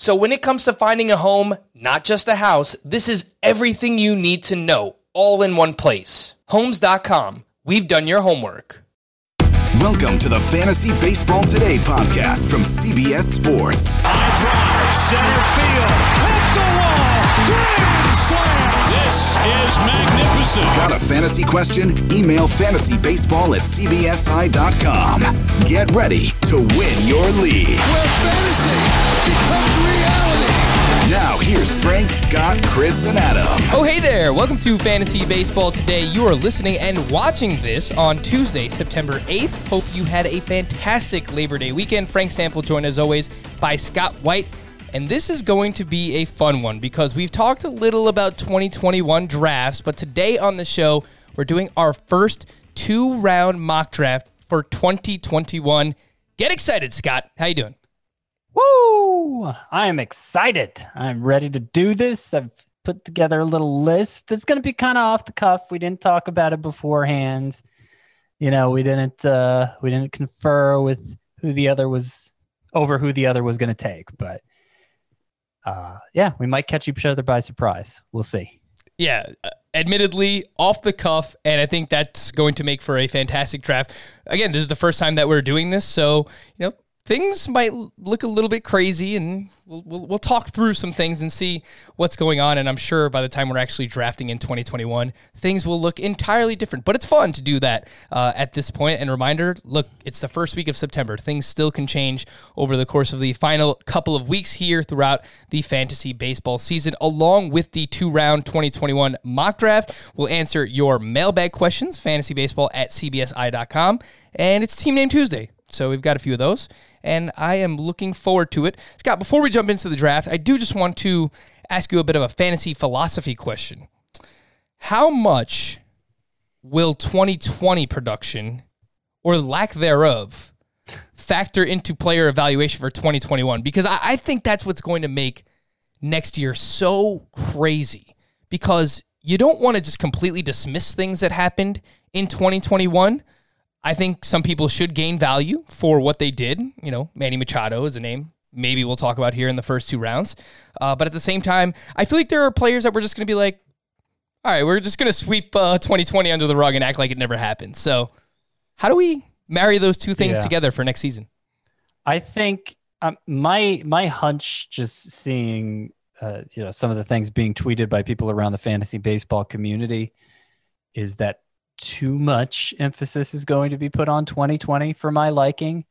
So when it comes to finding a home, not just a house, this is everything you need to know, all in one place. Homes.com. We've done your homework. Welcome to the Fantasy Baseball Today podcast from CBS Sports. High drive, center field, hit the wall, grand slam. This is magnificent. Got a fantasy question? Email fantasybaseball@cbsi.com. Get ready to win your league. Where fantasy becomes reality. Now here's Frank, Scott, Chris, and Adam. Oh, hey there. Welcome to Fantasy Baseball Today. You are listening and watching this on Tuesday, September 8th. Hope you had a fantastic Labor Day weekend. Frank Stample joined, as always, by Scott White. And this is going to be a fun one because we've talked a little about 2021 drafts, but today on the show, we're doing our first two-round mock draft for 2021. Get excited, Scott. How you doing? Woo! I am excited. I'm ready to do this. I've put together a little list. It's going to be kind of off the cuff. We didn't talk about it beforehand. You know, we didn't confer with who the other was going to take, but yeah, we might catch each other by surprise. We'll see. Yeah, admittedly, off the cuff, and I think that's going to make for a fantastic draft. Again, this is the first time that we're doing this, so you know things might look a little bit crazy, and we'll talk through some things and see what's going on, and I'm sure by the time we're actually drafting in 2021, things will look entirely different, but it's fun to do that at this point. And reminder, look, it's the first week of September. Things still can change over the course of the final couple of weeks here throughout the fantasy baseball season. Along with the two-round 2021 mock draft, we'll answer your mailbag questions, fantasybaseball@cbsi.com, and it's Team Name Tuesday. So we've got a few of those, and I am looking forward to it. Scott, before we jump into the draft, I do just want to ask you a bit of a fantasy philosophy question. How much will 2020 production, or lack thereof, factor into player evaluation for 2021? Because I think that's what's going to make next year so crazy, because you don't want to just completely dismiss things that happened in 2021. I think some people should gain value for what they did. You know, Manny Machado is a name maybe we'll talk about here in the first two rounds. But at the same time, I feel like there are players that we're just going to be like, all right, we're just going to sweep 2020 under the rug and act like it never happened. So how do we marry those two things together for next season? I think my hunch, just seeing some of the things being tweeted by people around the fantasy baseball community, is that too much emphasis is going to be put on 2020 for my liking.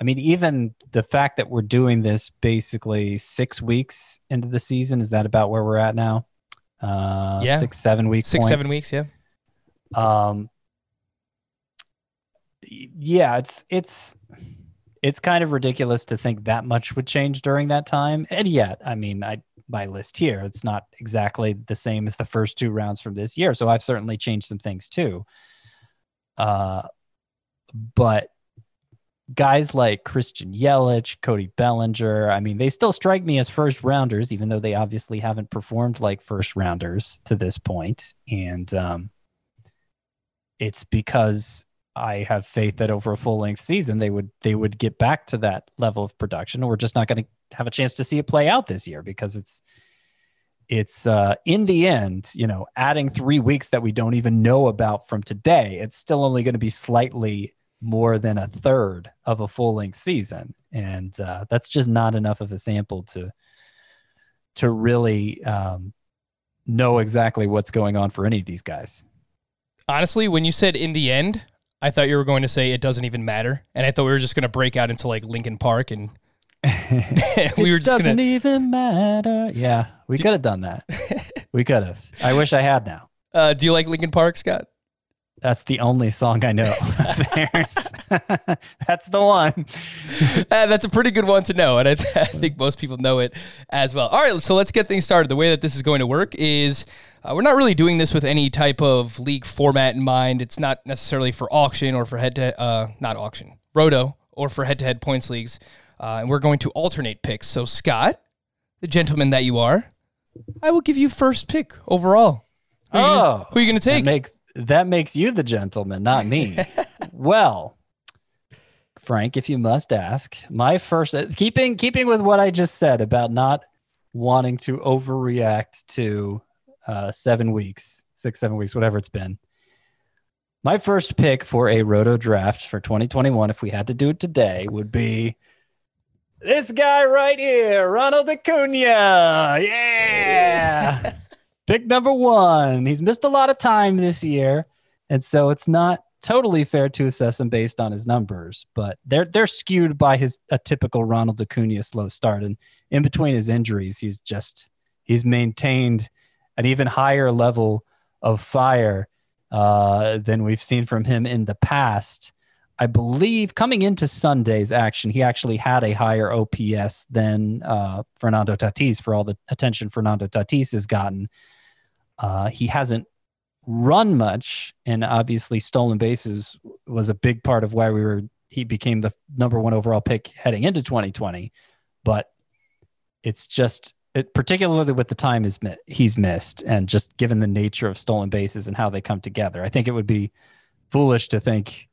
I mean, even the fact that we're doing this basically 6 weeks into the season, is that about where we're at now? 6-7 weeks. 6-7 weeks. Yeah. Yeah, it's kind of ridiculous to think that much would change during that time. And yet, I mean, my list here, it's not exactly the same as the first two rounds from this year. So I've certainly changed some things too. But guys like Christian Yelich, Cody Bellinger, I mean, they still strike me as first rounders, even though they obviously haven't performed like first rounders to this point. And it's because I have faith that over a full length season, they would get back to that level of production. We're just not going to have a chance to see it play out this year, because it's in the end, you know, adding 3 weeks that we don't even know about from today, it's still only going to be slightly more than a third of a full length season. And that's just not enough of a sample to really know exactly what's going on for any of these guys. Honestly, when you said in the end, I thought you were going to say it doesn't even matter. And I thought we were just going to break out into like Linkin Park and we were just going to. It doesn't even matter. Yeah, we could have done that. We could have. I wish I had now. Do you like Linkin Park, Scott? That's the only song I know. That's the one. That's a pretty good one to know, and I think most people know it as well. All right, so let's get things started. The way that this is going to work is we're not really doing this with any type of league format in mind. It's not necessarily for auction or for roto or for head-to-head points leagues, and we're going to alternate picks. So, Scott, the gentleman that you are, I will give you first pick overall. Who are you going to take? That makes you the gentleman, not me. Well, Frank, if you must ask, my first, keeping with what I just said about not wanting to overreact to 7 weeks, 6-7 weeks, whatever it's been. My first pick for a roto draft for 2021, if we had to do it today, would be this guy right here, Ronald Acuna. Yeah. Pick number one. He's missed a lot of time this year, and so it's not totally fair to assess him based on his numbers, but they're skewed by a typical Ronald Acuna slow start. And in between his injuries, he's maintained an even higher level of fire than we've seen from him in the past. I believe coming into Sunday's action, he actually had a higher OPS than Fernando Tatis, for all the attention Fernando Tatis has gotten. He hasn't run much, and obviously stolen bases was a big part of why he became the number one overall pick heading into 2020. But it's just, particularly with the time he's missed, and just given the nature of stolen bases and how they come together, I think it would be foolish to think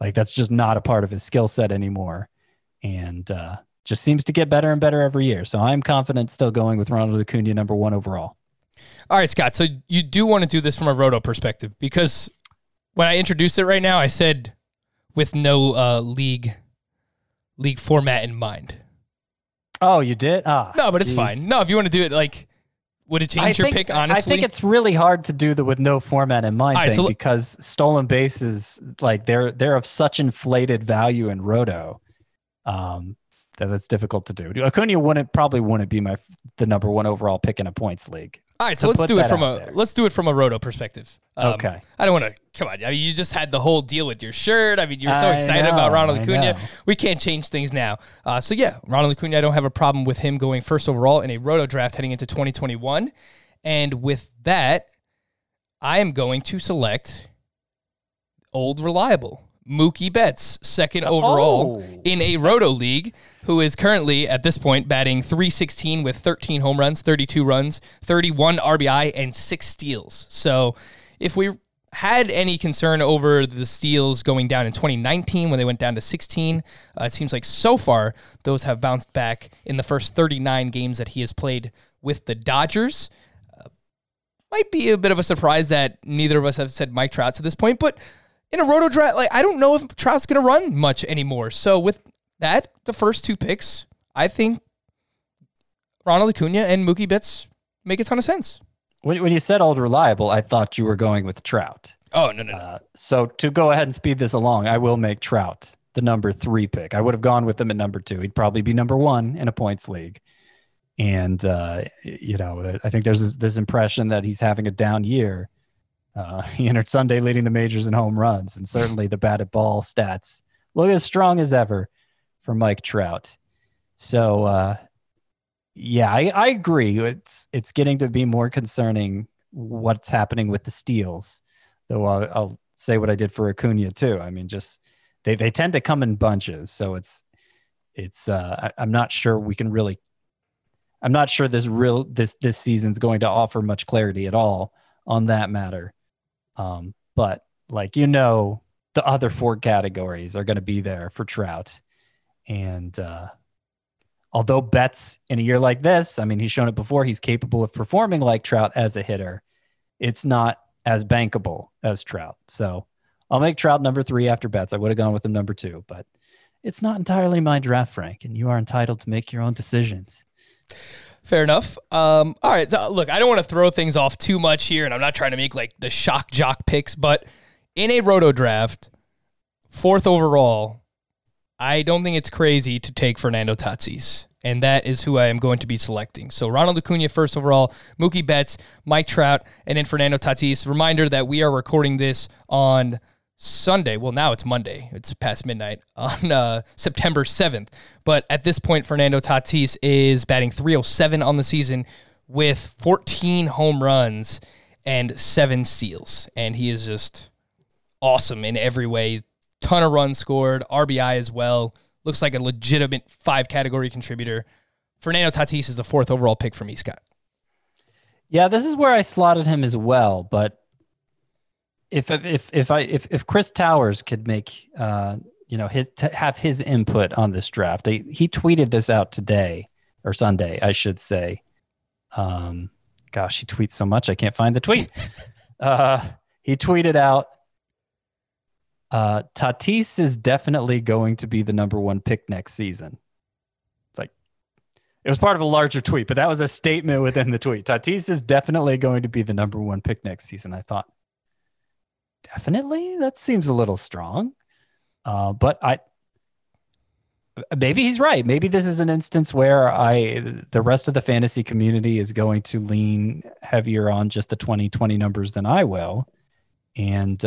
like that's just not a part of his skill set anymore, and just seems to get better and better every year. So I'm confident still going with Ronald Acuna, number one overall. All right, Scott. So you do want to do this from a roto perspective, because when I introduced it right now, I said with no league format in mind. Oh, you did? No, but it's fine. No, if you want to do it, like, would it change your pick? Honestly, I think it's really hard to do the with no format in mind thing, because stolen bases, like they're of such inflated value in roto, that it's difficult to do. Acuna probably wouldn't be the number one overall pick in a points league. All right, so let's do it from a roto perspective. Okay, I don't want to come on. I mean, you just had the whole deal with your shirt. I mean, you're so excited about Ronald Acuna. We can't change things now. So yeah, Ronald Acuna. I don't have a problem with him going first overall in a roto draft heading into 2021. And with that, I am going to select old reliable Mookie Betts, second overall in a roto league, who is currently at this point batting .316 with 13 home runs, 32 runs, 31 RBI, and 6 steals. So if we had any concern over the steals going down in 2019 when they went down to 16, it seems like so far those have bounced back in the first 39 games that he has played with the Dodgers. Might be a bit of a surprise that neither of us have said Mike Trout to this point, but in a roto draft, like, I don't know if Trout's going to run much anymore. So with that, the first two picks, I think Ronald Acuna and Mookie Betts make a ton of sense. When you said old reliable, I thought you were going with Trout. Oh, no. So to go ahead and speed this along, I will make Trout the number 3 pick. I would have gone with him at number 2. He'd probably be number 1 in a points league. And, I think there's this impression that he's having a down year. He entered Sunday leading the majors in home runs, and certainly the batted ball stats look as strong as ever for Mike Trout. So, I agree. It's getting to be more concerning what's happening with the steals, though I'll say what I did for Acuna too. I mean, just they tend to come in bunches, so I'm not sure we can really. I'm not sure this season's going to offer much clarity at all on that matter. But like, the other 4 categories are going to be there for Trout. And although Betts in a year like this, I mean, he's shown it before, he's capable of performing like Trout as a hitter. It's not as bankable as Trout. So I'll make Trout number 3 after Betts. I would have gone with him number 2, but it's not entirely my draft, Frank, and you are entitled to make your own decisions. Fair enough. All right. So, look, I don't want to throw things off too much here, and I'm not trying to make like the shock jock picks, but in a roto draft, 4th overall, I don't think it's crazy to take Fernando Tatis, and that is who I am going to be selecting. So Ronald Acuna, 1st overall, Mookie Betts, Mike Trout, and then Fernando Tatis. Reminder that we are recording this on Sunday. Well, now it's Monday. It's past midnight on September 7th. But at this point, Fernando Tatis is batting .307 on the season with 14 home runs and 7 steals. And he is just awesome in every way. Ton of runs scored, RBI as well. Looks like a legitimate 5-category contributor. Fernando Tatis is the 4th overall pick for me, Scott. Yeah, this is where I slotted him as well, but If Chris Towers could make have his input on this draft, he tweeted this out today or Sunday, I should say. Gosh, he tweets so much I can't find the tweet. He tweeted out, "Tatis is definitely going to be the number 1 pick next season." Like, it was part of a larger tweet, but that was a statement within the tweet. Tatis is definitely going to be the number 1 pick next season. I thought, definitely? That seems a little strong. But maybe he's right. Maybe this is an instance where the rest of the fantasy community is going to lean heavier on just the 2020 numbers than I will. And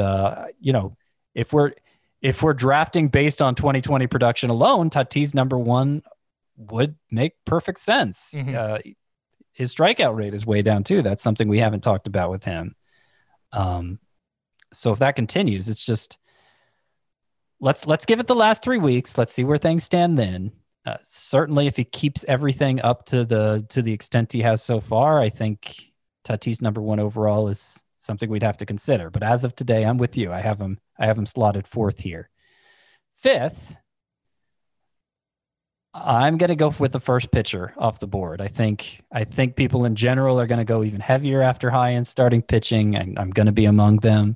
if we're drafting based on 2020 production alone, Tatis number 1 would make perfect sense. Mm-hmm. His strikeout rate is way down too. That's something we haven't talked about with him. So if that continues, it's just let's give it the last 3 weeks. Let's see where things stand then. Certainly, if he keeps everything up to the extent he has so far, I think Tatis number 1 overall is something we'd have to consider. But as of today, I'm with you. I have him slotted 4th here. 5th, I'm going to go with the first pitcher off the board. I think people in general are going to go even heavier after high-end starting pitching, and I'm going to be among them.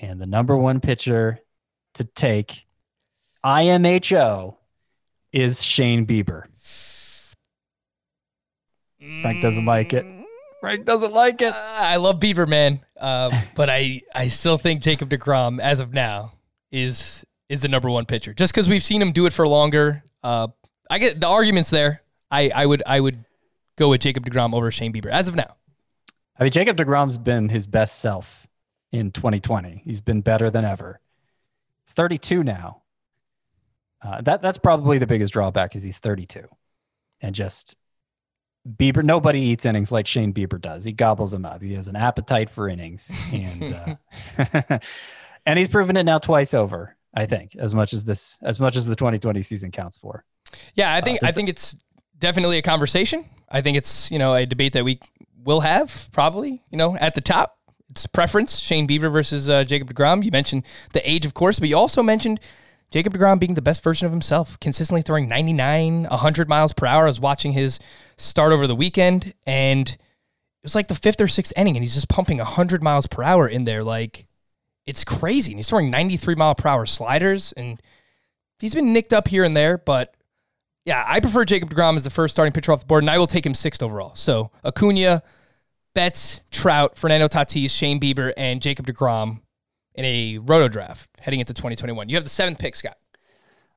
And the number 1 pitcher to take, IMHO, is Shane Bieber. Frank doesn't like it. Frank doesn't like it. I love Bieber, man. But I still think Jacob deGrom, as of now, is the number 1 pitcher. Just because we've seen him do it for longer. I get the arguments there. I would go with Jacob deGrom over Shane Bieber as of now. I mean, Jacob deGrom's been his best self in 2020. He's been better than ever. He's 32 now. That's probably the biggest drawback is he's 32. And just Bieber, nobody eats innings like Shane Bieber does. He gobbles them up. He has an appetite for innings. And and he's proven it now twice over. I think as much as the 2020 season counts for. Yeah, I think it's definitely a conversation. I think it's, a debate that we will have probably, at the top. It's preference, Shane Bieber versus Jacob deGrom. You mentioned the age, of course, but you also mentioned Jacob deGrom being the best version of himself, consistently throwing 99, 100 miles per hour. I was watching his start over the weekend, and it was like the 5th or 6th inning, and he's just pumping 100 miles per hour in there, like. It's crazy. And he's throwing 93-mile-per-hour sliders, and he's been nicked up here and there. But, yeah, I prefer Jacob deGrom as the first starting pitcher off the board, and I will take him 6th overall. So Acuna, Betts, Trout, Fernando Tatis, Shane Bieber, and Jacob deGrom in a roto draft heading into 2021. You have the 7th pick, Scott.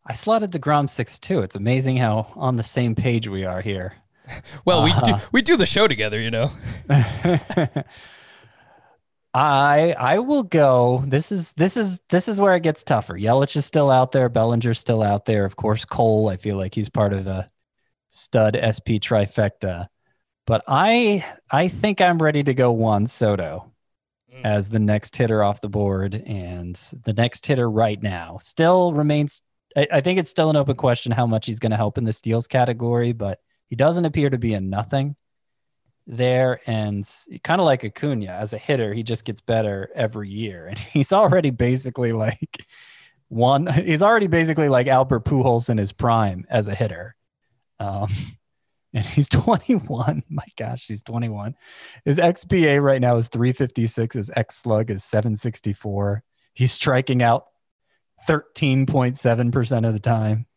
I slotted deGrom 6-2. It's amazing how on the same page we are here. Well, we do the show together, I will go. This is where it gets tougher. Yelich is still out there. Bellinger's still out there. Of course, Cole. I feel like he's part of a stud SP trifecta. But I think I'm ready to go Juan Soto as the next hitter off the board, and the next hitter right now still remains. I think it's still an open question how much he's going to help in the steals category, but he doesn't appear to be a nothing there, and kind of like Acuna as a hitter, he just gets better every year, and he's already basically like Albert Pujols in his prime as a hitter, and he's 21. My gosh, he's 21. His xBA right now is 356. His xSlug is 764. He's striking out 13.7% of the time.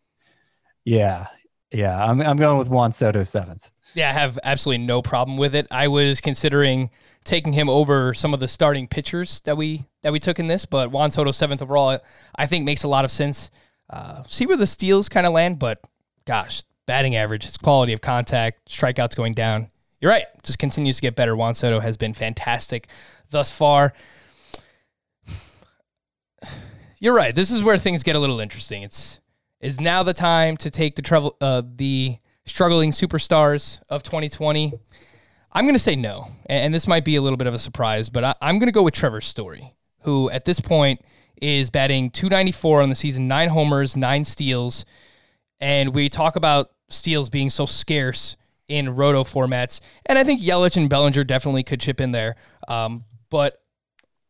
Yeah, Yeah, I'm going with Juan Soto 7th. Yeah, I have absolutely no problem with it. I was considering taking him over some of the starting pitchers that we took in this, but Juan Soto 7th overall, I think makes a lot of sense. See where the steals kind of land, but gosh, batting average, his quality of contact, strikeouts going down. You're right, just continues to get better. Juan Soto has been fantastic thus far. You're right. This is where things get a little interesting. It's now the time to take the struggling superstars of 2020. I'm going to say no, and this might be a little bit of a surprise, but I'm going to go with Trevor Story, who at this point is batting .294 on the season, 9 homers, 9 steals, and we talk about steals being so scarce in roto formats, and I think Yelich and Bellinger definitely could chip in there, but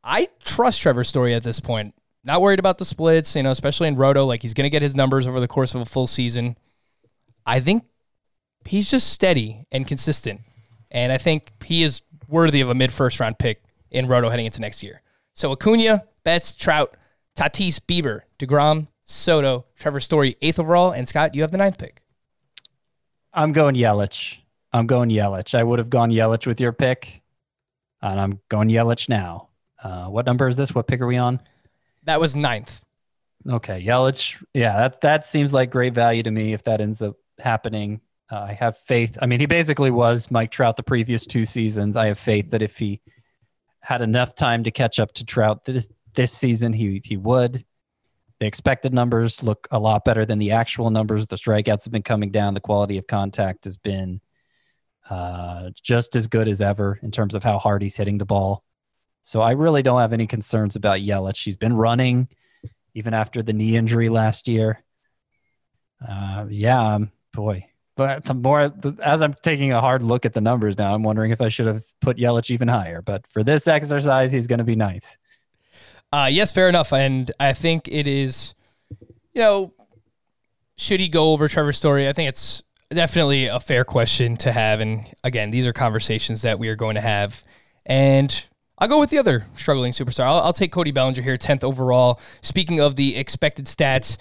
I trust Trevor Story at this point. Not worried about the splits, especially in roto, like he's going to get his numbers over the course of a full season. I think he's just steady and consistent. And I think he is worthy of a mid-first round pick in roto heading into next year. So Acuna, Betts, Trout, Tatis, Bieber, DeGrom, Soto, Trevor Story, 8th overall. And Scott, you have the 9th pick. I'm going Yelich. I would have gone Yelich with your pick. And I'm going Yelich now. What number is this? What pick are we on? That was 9th. Okay, Yelich. Yeah, that seems like great value to me if that ends up happening. I have faith. I mean, he basically was Mike Trout the previous 2 seasons. I have faith that if he had enough time to catch up to Trout this season, he would. The expected numbers look a lot better than the actual numbers. The strikeouts have been coming down. The quality of contact has been just as good as ever in terms of how hard he's hitting the ball. So I really don't have any concerns about Yelich. He's been running even after the knee injury last year. Boy. But as I'm taking a hard look at the numbers now, I'm wondering if I should have put Yelich even higher. But for this exercise, he's going to be 9th. Yes, fair enough. And I think it is, should he go over Trevor Story? I think it's definitely a fair question to have. And again, these are conversations that we are going to have. And I'll go with the other struggling superstar. I'll take Cody Bellinger here, 10th overall. Speaking of the expected stats,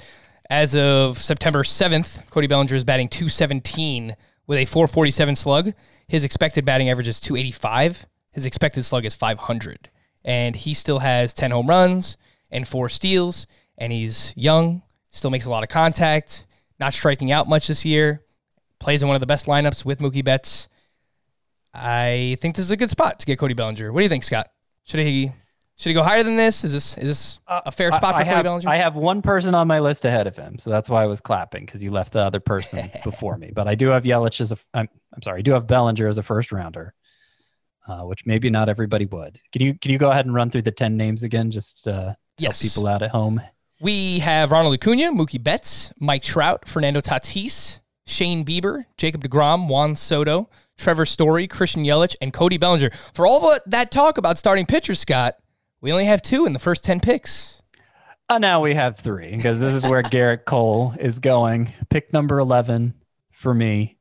as of September 7th, Cody Bellinger is batting .217 with a .447 slug. His expected batting average is .285. His expected slug is .500. And he still has 10 home runs and 4 steals. And he's young, still makes a lot of contact, not striking out much this year, plays in one of the best lineups with Mookie Betts. I think this is a good spot to get Cody Bellinger. What do you think, Scott? Should he go higher than this? Is this a fair spot for Cody Bellinger? I have one person on my list ahead of him, so that's why I was clapping, because you left the other person before me. But I do have Yelich as I do have Bellinger as a first rounder, which maybe not everybody would. Can you go ahead and run through the 10 names again, just help people out at home? We have Ronald Acuna, Mookie Betts, Mike Trout, Fernando Tatis, Shane Bieber, Jacob deGrom, Juan Soto, Trevor Story, Christian Yelich, and Cody Bellinger. For all of that talk about starting pitchers, Scott, we only have 2 in the first 10 picks. Now we have 3, because this is where Garrett Cole is going. Pick number 11 for me.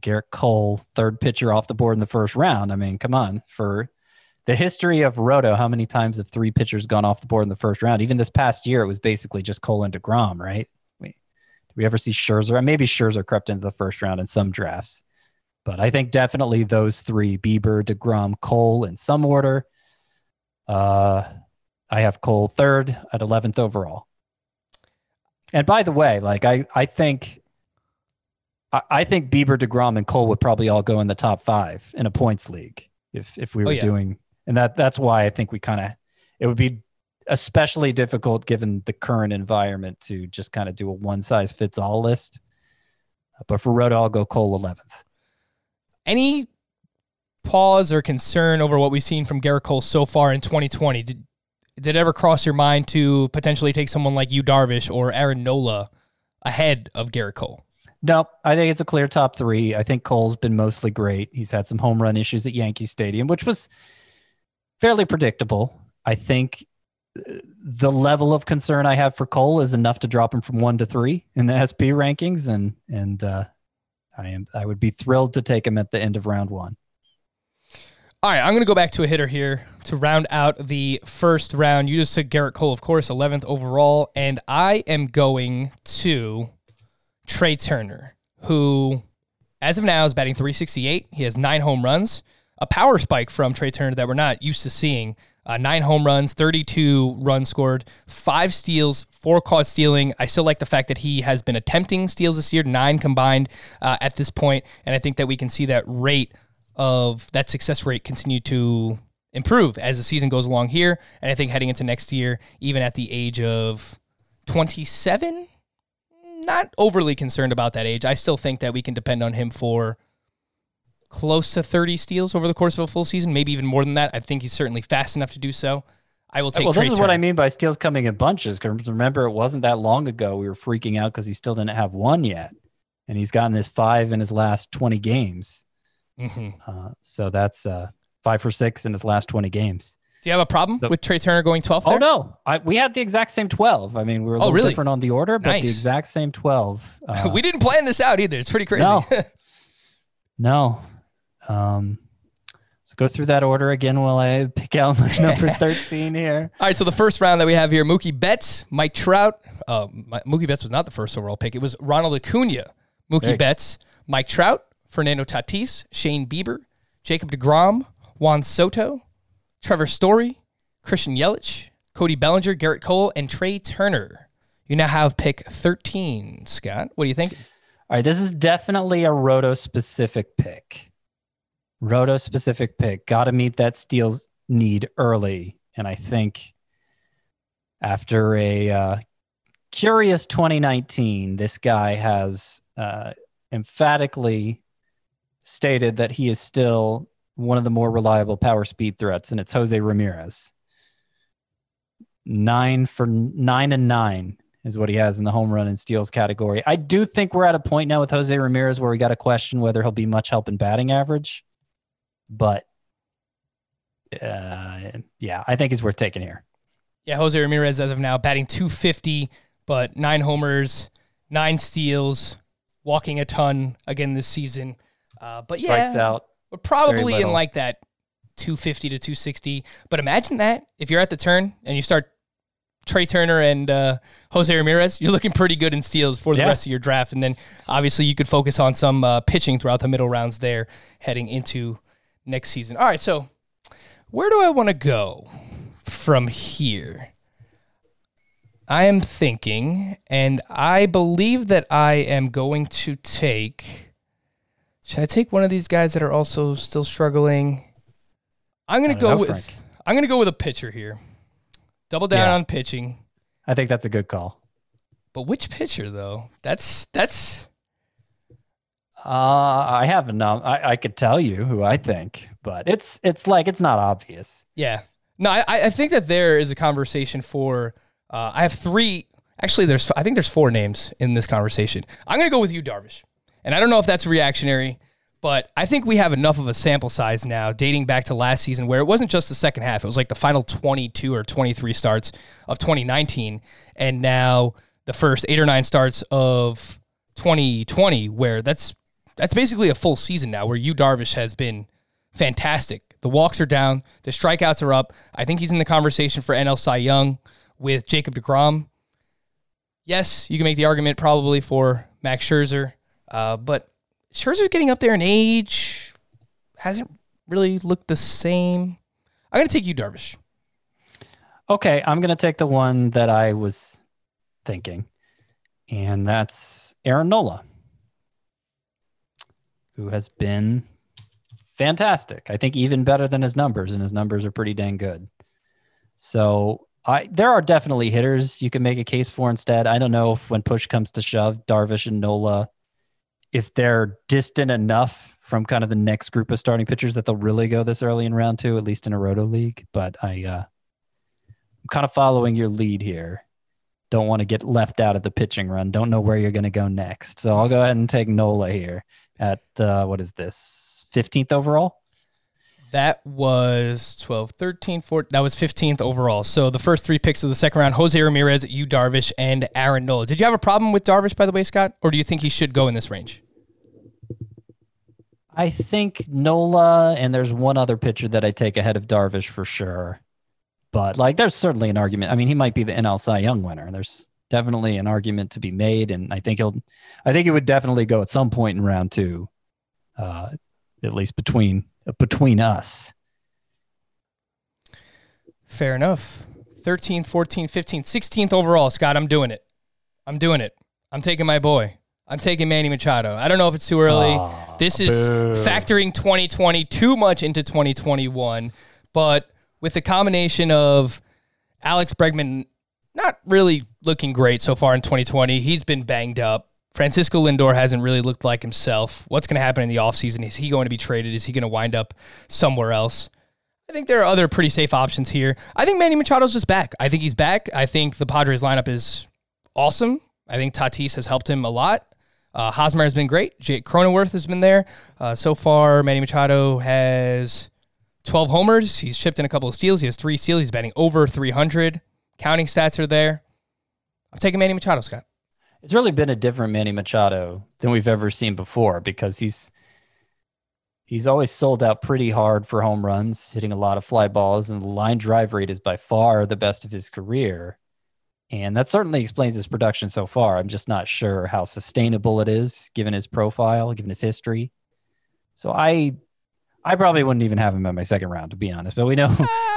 Garrett Cole, 3rd pitcher off the board in the first round. I mean, come on. For the history of roto, how many times have 3 pitchers gone off the board in the first round? Even this past year, it was basically just Cole and DeGrom, right? Did we ever see Scherzer? Maybe Scherzer crept into the first round in some drafts. But I think definitely those 3, Bieber, DeGrom, Cole, in some order. I have Cole 3rd at 11th overall. And by the way, like I think Bieber, DeGrom, and Cole would probably all go in the top 5 in a points league if we were doing. And that's why I think we it would be especially difficult given the current environment to just kind of do a one-size-fits-all list. But for roto, I'll go Cole 11th. Any pause or concern over what we've seen from Garrett Cole so far in 2020? Did it ever cross your mind to potentially take someone like Yu Darvish or Aaron Nola ahead of Garrett Cole? No, I think it's a clear top 3. I think Cole's been mostly great. He's had some home run issues at Yankee Stadium, which was fairly predictable. I think the level of concern I have for Cole is enough to drop him from 1 to 3 in the SP rankings, and I would be thrilled to take him at the end of round 1. All right, I'm going to go back to a hitter here to round out the first round. You just took Garrett Cole, of course, 11th overall, and I am going to Trea Turner, who as of now is batting .368. He has 9 home runs, a power spike from Trea Turner that we're not used to seeing. 9 home runs, 32 runs scored, 5 steals, 4 caught stealing. I still like the fact that he has been attempting steals this year, 9 combined at this point, and I think that we can see that rate of that success rate continue to improve as the season goes along here, and I think heading into next year, even at the age of 27, not overly concerned about that age. I still think that we can depend on him for close to 30 steals over the course of a full season, maybe even more than that. I think he's certainly fast enough to do so. I will take. Well, this is what I mean by steals coming in bunches. Because remember, it wasn't that long ago we were freaking out because he still didn't have one yet, and he's gotten this 5 in his last 20 games. Mm-hmm. So that's 5 for 6 in his last 20 games. Do you have a problem with Trea Turner going 12th? Oh, no. We had the exact same 12. I mean, we were a little different on the order, but the exact same 12. We didn't plan this out either. It's pretty crazy. No. So go through that order again while I pick out my number 13 here. All right, so the first round that we have here, Mookie Betts, Mike Trout. Mookie Betts was not the first overall pick. It was Ronald Acuna, Mookie Betts, Mike Trout, Fernando Tatis, Shane Bieber, Jacob deGrom, Juan Soto, Trevor Story, Christian Yelich, Cody Bellinger, Garrett Cole, and Trea Turner. You now have pick 13, Scott. What do you think? All right, this is definitely a Roto-specific pick. Got to meet that steals need early. And I think after a curious 2019, this guy has emphatically stated that he is still one of the more reliable power speed threats, and it's Jose Ramirez. 9 for 9 and 9 is what he has in the home run and steals category. I do think we're at a point now with Jose Ramirez where we got to question whether he'll be much help in batting average, but yeah, I think he's worth taking here. Yeah, Jose Ramirez as of now batting .250, but 9 homers, 9 steals, walking a ton again this season. But strikes out. We're probably in like that 250 to 260. But imagine that if you're at the turn and you start Trea Turner and Jose Ramirez, you're looking pretty good in steals for the rest of your draft. And then obviously you could focus on some pitching throughout the middle rounds there heading into next season. All right, so where do I want to go from here? I am thinking, and I believe that I am going to take... Should I take one of these guys that are also still struggling? I'm going to go with a pitcher here. Double down on pitching. I think that's a good call. But which pitcher though? That's I have enough. I could tell you who I think, but it's not obvious. Yeah. No, I think that there is a conversation for I have 3. Actually, there's 4 names in this conversation. I'm going to go with Yu Darvish. And I don't know if that's reactionary, but I think we have enough of a sample size now dating back to last season where it wasn't just the second half. It was like the final 22 or 23 starts of 2019 and now the first 8 or 9 starts of 2020 where that's basically a full season now where Yu Darvish has been fantastic. The walks are down. The strikeouts are up. I think he's in the conversation for NL Cy Young with Jacob deGrom. Yes, you can make the argument probably for Max Scherzer. But Scherzer's getting up there in age, hasn't really looked the same. I'm going to take Yu Darvish. Okay, I'm going to take the one that I was thinking, and that's Aaron Nola, who has been fantastic. I think even better than his numbers, and his numbers are pretty dang good. So there are definitely hitters you can make a case for instead. I don't know if when push comes to shove, Darvish and Nola, if they're distant enough from kind of the next group of starting pitchers that they'll really go this early in round 2, at least in a Roto league. But I'm kind of following your lead here. Don't want to get left out of the pitching run. Don't know where you're going to go next. So I'll go ahead and take Nola here at, 15th overall? That was 12, 13, 14. That was 15th overall. So the first 3 picks of the second round, Jose Ramirez, Yu Darvish, and Aaron Nola. Did you have a problem with Darvish, by the way, Scott? Or do you think he should go in this range? I think Nola, and there's one other pitcher that I take ahead of Darvish for sure. But, there's certainly an argument. I mean, he might be the NL Cy Young winner. There's definitely an argument to be made. And I think it would definitely go at some point in round two, at least between us. Fair enough. 13, 14, 15, 16th overall, Scott. I'm doing it. I'm taking my boy. I'm taking Manny Machado. I don't know if it's too early. This is factoring 2020 too much into 2021, but with the combination of Alex Bregman not really looking great so far in 2020, he's been banged up. Francisco Lindor hasn't really looked like himself. What's going to happen in the offseason? Is he going to be traded? Is he going to wind up somewhere else? I think there are other pretty safe options here. I think Manny Machado's just back. I think he's back. I think the Padres lineup is awesome. I think Tatis has helped him a lot. Hosmer has been great. Jake Cronenworth has been there. So far, Manny Machado has 12 homers. He's chipped in a couple of steals. He has 3 steals. He's batting over 300. Counting stats are there. I'm taking Manny Machado, Scott. It's really been a different Manny Machado than we've ever seen before, because he's always sold out pretty hard for home runs, hitting a lot of fly balls, and the line drive rate is by far the best of his career. And that certainly explains his production so far. I'm just not sure how sustainable it is, given his profile, given his history. So I probably wouldn't even have him in my second round, to be honest. But we know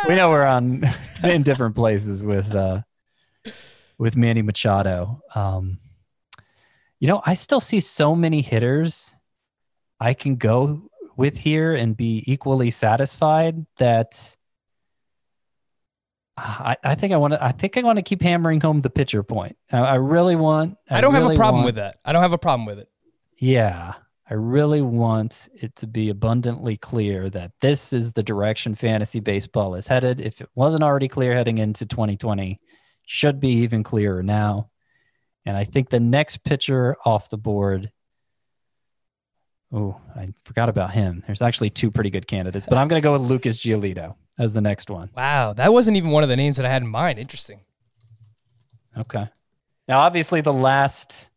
we're in different places with Manny Machado. I still see so many hitters I can go with here and be equally satisfied that. I think I want to keep hammering home the pitcher point. I don't have a problem with it. Yeah. I really want it to be abundantly clear that this is the direction fantasy baseball is headed. If it wasn't already clear heading into 2020, should be even clearer now. And I think the next pitcher off the board. Oh, I forgot about him. There's actually 2 pretty good candidates, but I'm going to go with Lucas Giolito as the next one. Wow, that wasn't even one of the names that I had in mind. Interesting. Okay. Now, obviously, the last,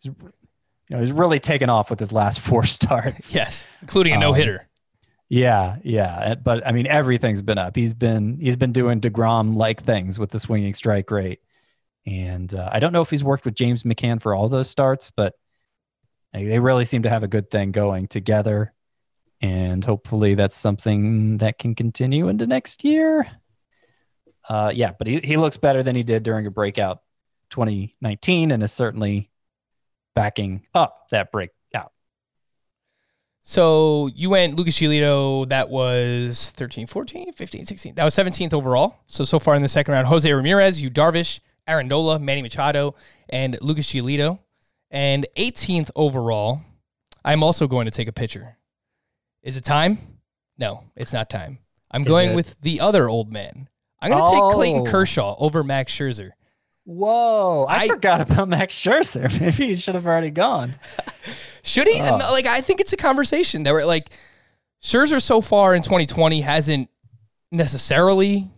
he's really taken off with his last 4 starts. Yes, including a no-hitter. Yeah. But, I mean, everything's been up. He's been doing DeGrom-like things with the swinging strike rate. And I don't know if he's worked with James McCann for all those starts, but they really seem to have a good thing going together. And hopefully that's something that can continue into next year. But he looks better than he did during a breakout 2019 and is certainly backing up that breakout. So you went Lucas Giolito, that was 13, 14, 15, 16. That was 17th overall. So far in the second round, Jose Ramirez, Yu Darvish, Aaron Nola, Manny Machado, and Lucas Giolito. And 18th overall, I'm also going to take a pitcher. Is it time? No, it's not time. I'm going with the other old man. I'm going to take Clayton Kershaw over Max Scherzer. Whoa, I forgot about Max Scherzer. Maybe he should have already gone. Should he? Oh. Like, I think it's a conversation that we're like, Scherzer so far in 2020 hasn't necessarily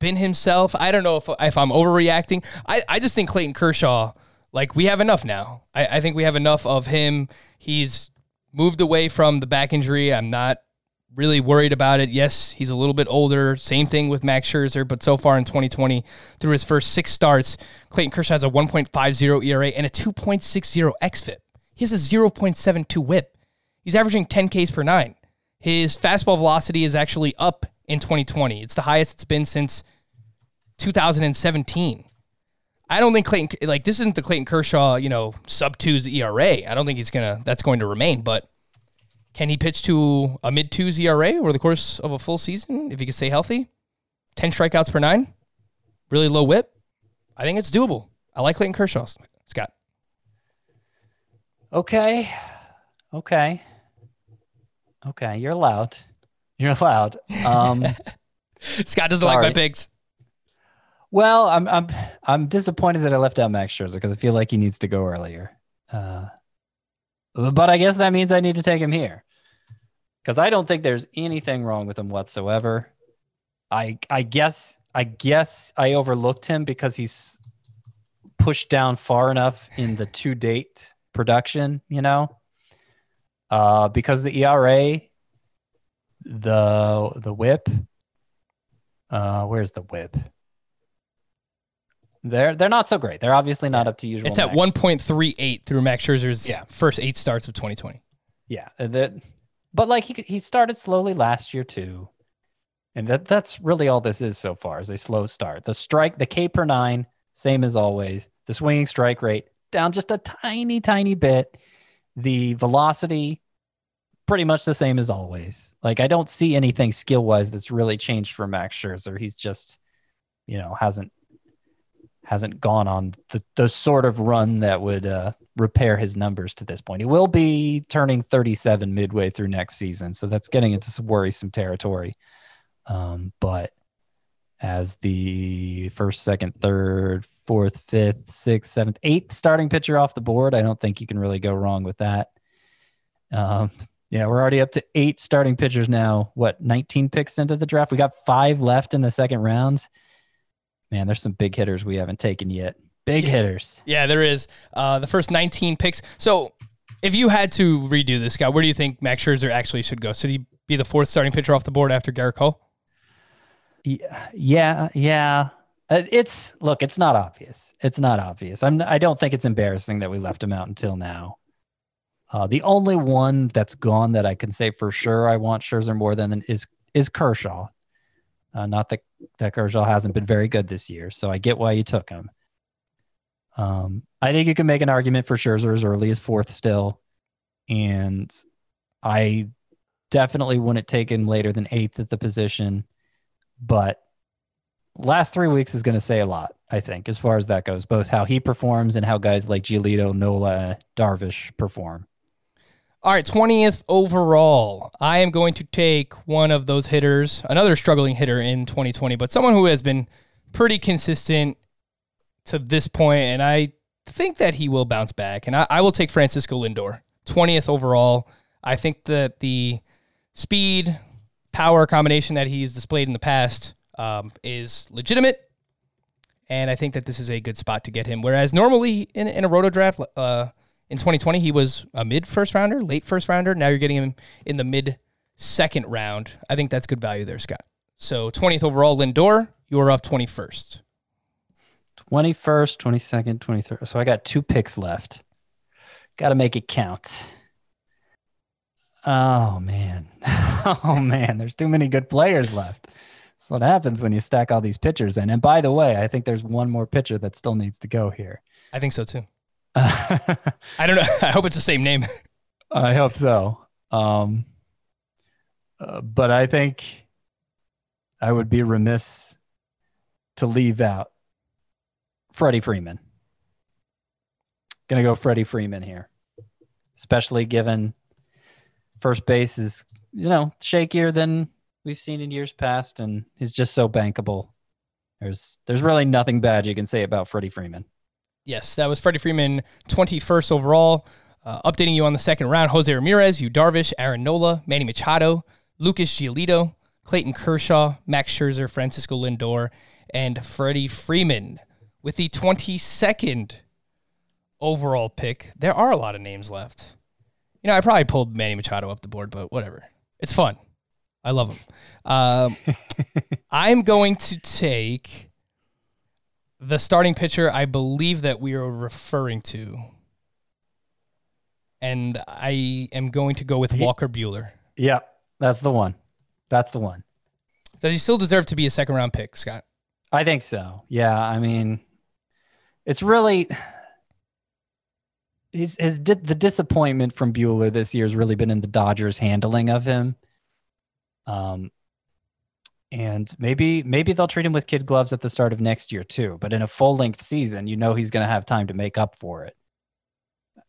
been himself. I don't know if I'm overreacting. I just think Clayton Kershaw, like, we have enough now. I think we have enough of him. He's moved away from the back injury. I'm not really worried about it. Yes, he's a little bit older. Same thing with Max Scherzer, but so far in 2020, through his first 6 starts, Clayton Kershaw has a 1.50 ERA and a 2.60 xFIP. He has a 0.72 whip. He's averaging 10 Ks per 9. His fastball velocity is actually up in 2020. It's the highest it's been since 2017. I don't think this isn't the Clayton Kershaw, sub-2s ERA. I don't think that's going to remain, but can he pitch to a mid-2s ERA over the course of a full season if he can stay healthy? 10 strikeouts per 9, really low whip. I think it's doable. I like Clayton Kershaw, Scott. Okay. You're allowed. Scott doesn't like my picks. Well, I'm disappointed that I left out Max Scherzer because I feel like he needs to go earlier. But I guess that means I need to take him here because I don't think there's anything wrong with him whatsoever. I guess I overlooked him because he's pushed down far enough in the 2-date production, because the ERA, the whip, where's the whip? They're not so great. They're obviously not up to usual. It's at 1.38 through Max Scherzer's first 8 starts of 2020. Yeah, but like he started slowly last year too, and that's really all this is so far is a slow start. The strike, the K per nine, same as always. The swinging strike rate down just a tiny bit. The velocity, pretty much the same as always. Like I don't see anything skill wise that's really changed for Max Scherzer. He's just, hasn't gone on the sort of run that would repair his numbers to this point. He will be turning 37 midway through next season, so that's getting into some worrisome territory. But as the first, second, third, fourth, fifth, sixth, seventh, eighth starting pitcher off the board, I don't think you can really go wrong with that. We're already up to 8 starting pitchers now. What, 19 picks into the draft? We got 5 left in the second round. Man, there's some big hitters we haven't taken yet. Big hitters. Yeah, there is. The first 19 picks. So if you had to redo this, Scott, where do you think Max Scherzer actually should go? Should he be the 4th starting pitcher off the board after Garrett Cole? Yeah. It's not obvious. I don't think it's embarrassing that we left him out until now. The only one that's gone that I can say for sure I want Scherzer more than is Kershaw. Not that Kershaw hasn't been very good this year, so I get why you took him. I think you can make an argument for Scherzer as early as 4th still, and I definitely wouldn't take him later than 8th at the position, but last 3 weeks is going to say a lot, I think, as far as that goes, both how he performs and how guys like Giolito, Nola, Darvish perform. All right, 20th overall. I am going to take one of those hitters, another struggling hitter in 2020, but someone who has been pretty consistent to this point, and I think that he will bounce back. And I will take Francisco Lindor, 20th overall. I think that the speed, power combination that he's displayed in the past is legitimate, and I think that this is a good spot to get him. Whereas normally in a roto draft, in 2020, he was a mid-first rounder, late first rounder. Now you're getting him in the mid-second round. I think that's good value there, Scott. So 20th overall, Lindor, you're up 21st. 21st, 22nd, 23rd. So I got 2 picks left. Got to make it count. Oh, man. There's too many good players left. That's what happens when you stack all these pitchers in. And by the way, I think there's one more pitcher that still needs to go here. I think so, too. I don't know. I hope it's the same name. I hope so. But I think I would be remiss to leave out Freddie Freeman. Going to go Freddie Freeman here, especially given first base is, shakier than we've seen in years past, and he's just so bankable. There's really nothing bad you can say about Freddie Freeman. Yes, that was Freddie Freeman, 21st overall. Updating you on the second round, Jose Ramirez, Yu Darvish, Aaron Nola, Manny Machado, Lucas Giolito, Clayton Kershaw, Max Scherzer, Francisco Lindor, and Freddie Freeman. With the 22nd overall pick, there are a lot of names left. I probably pulled Manny Machado up the board, but whatever. It's fun. I love him. I'm going to take the starting pitcher, I believe that we are referring to. And I am going to go with Walker Buehler. Yeah, that's the one. Does he still deserve to be a second-round pick, Scott? I think so. Yeah, I mean, it's really... the disappointment from Buehler this year has really been in the Dodgers' handling of him. And maybe they'll treat him with kid gloves at the start of next year too. But in a full-length season, he's going to have time to make up for it.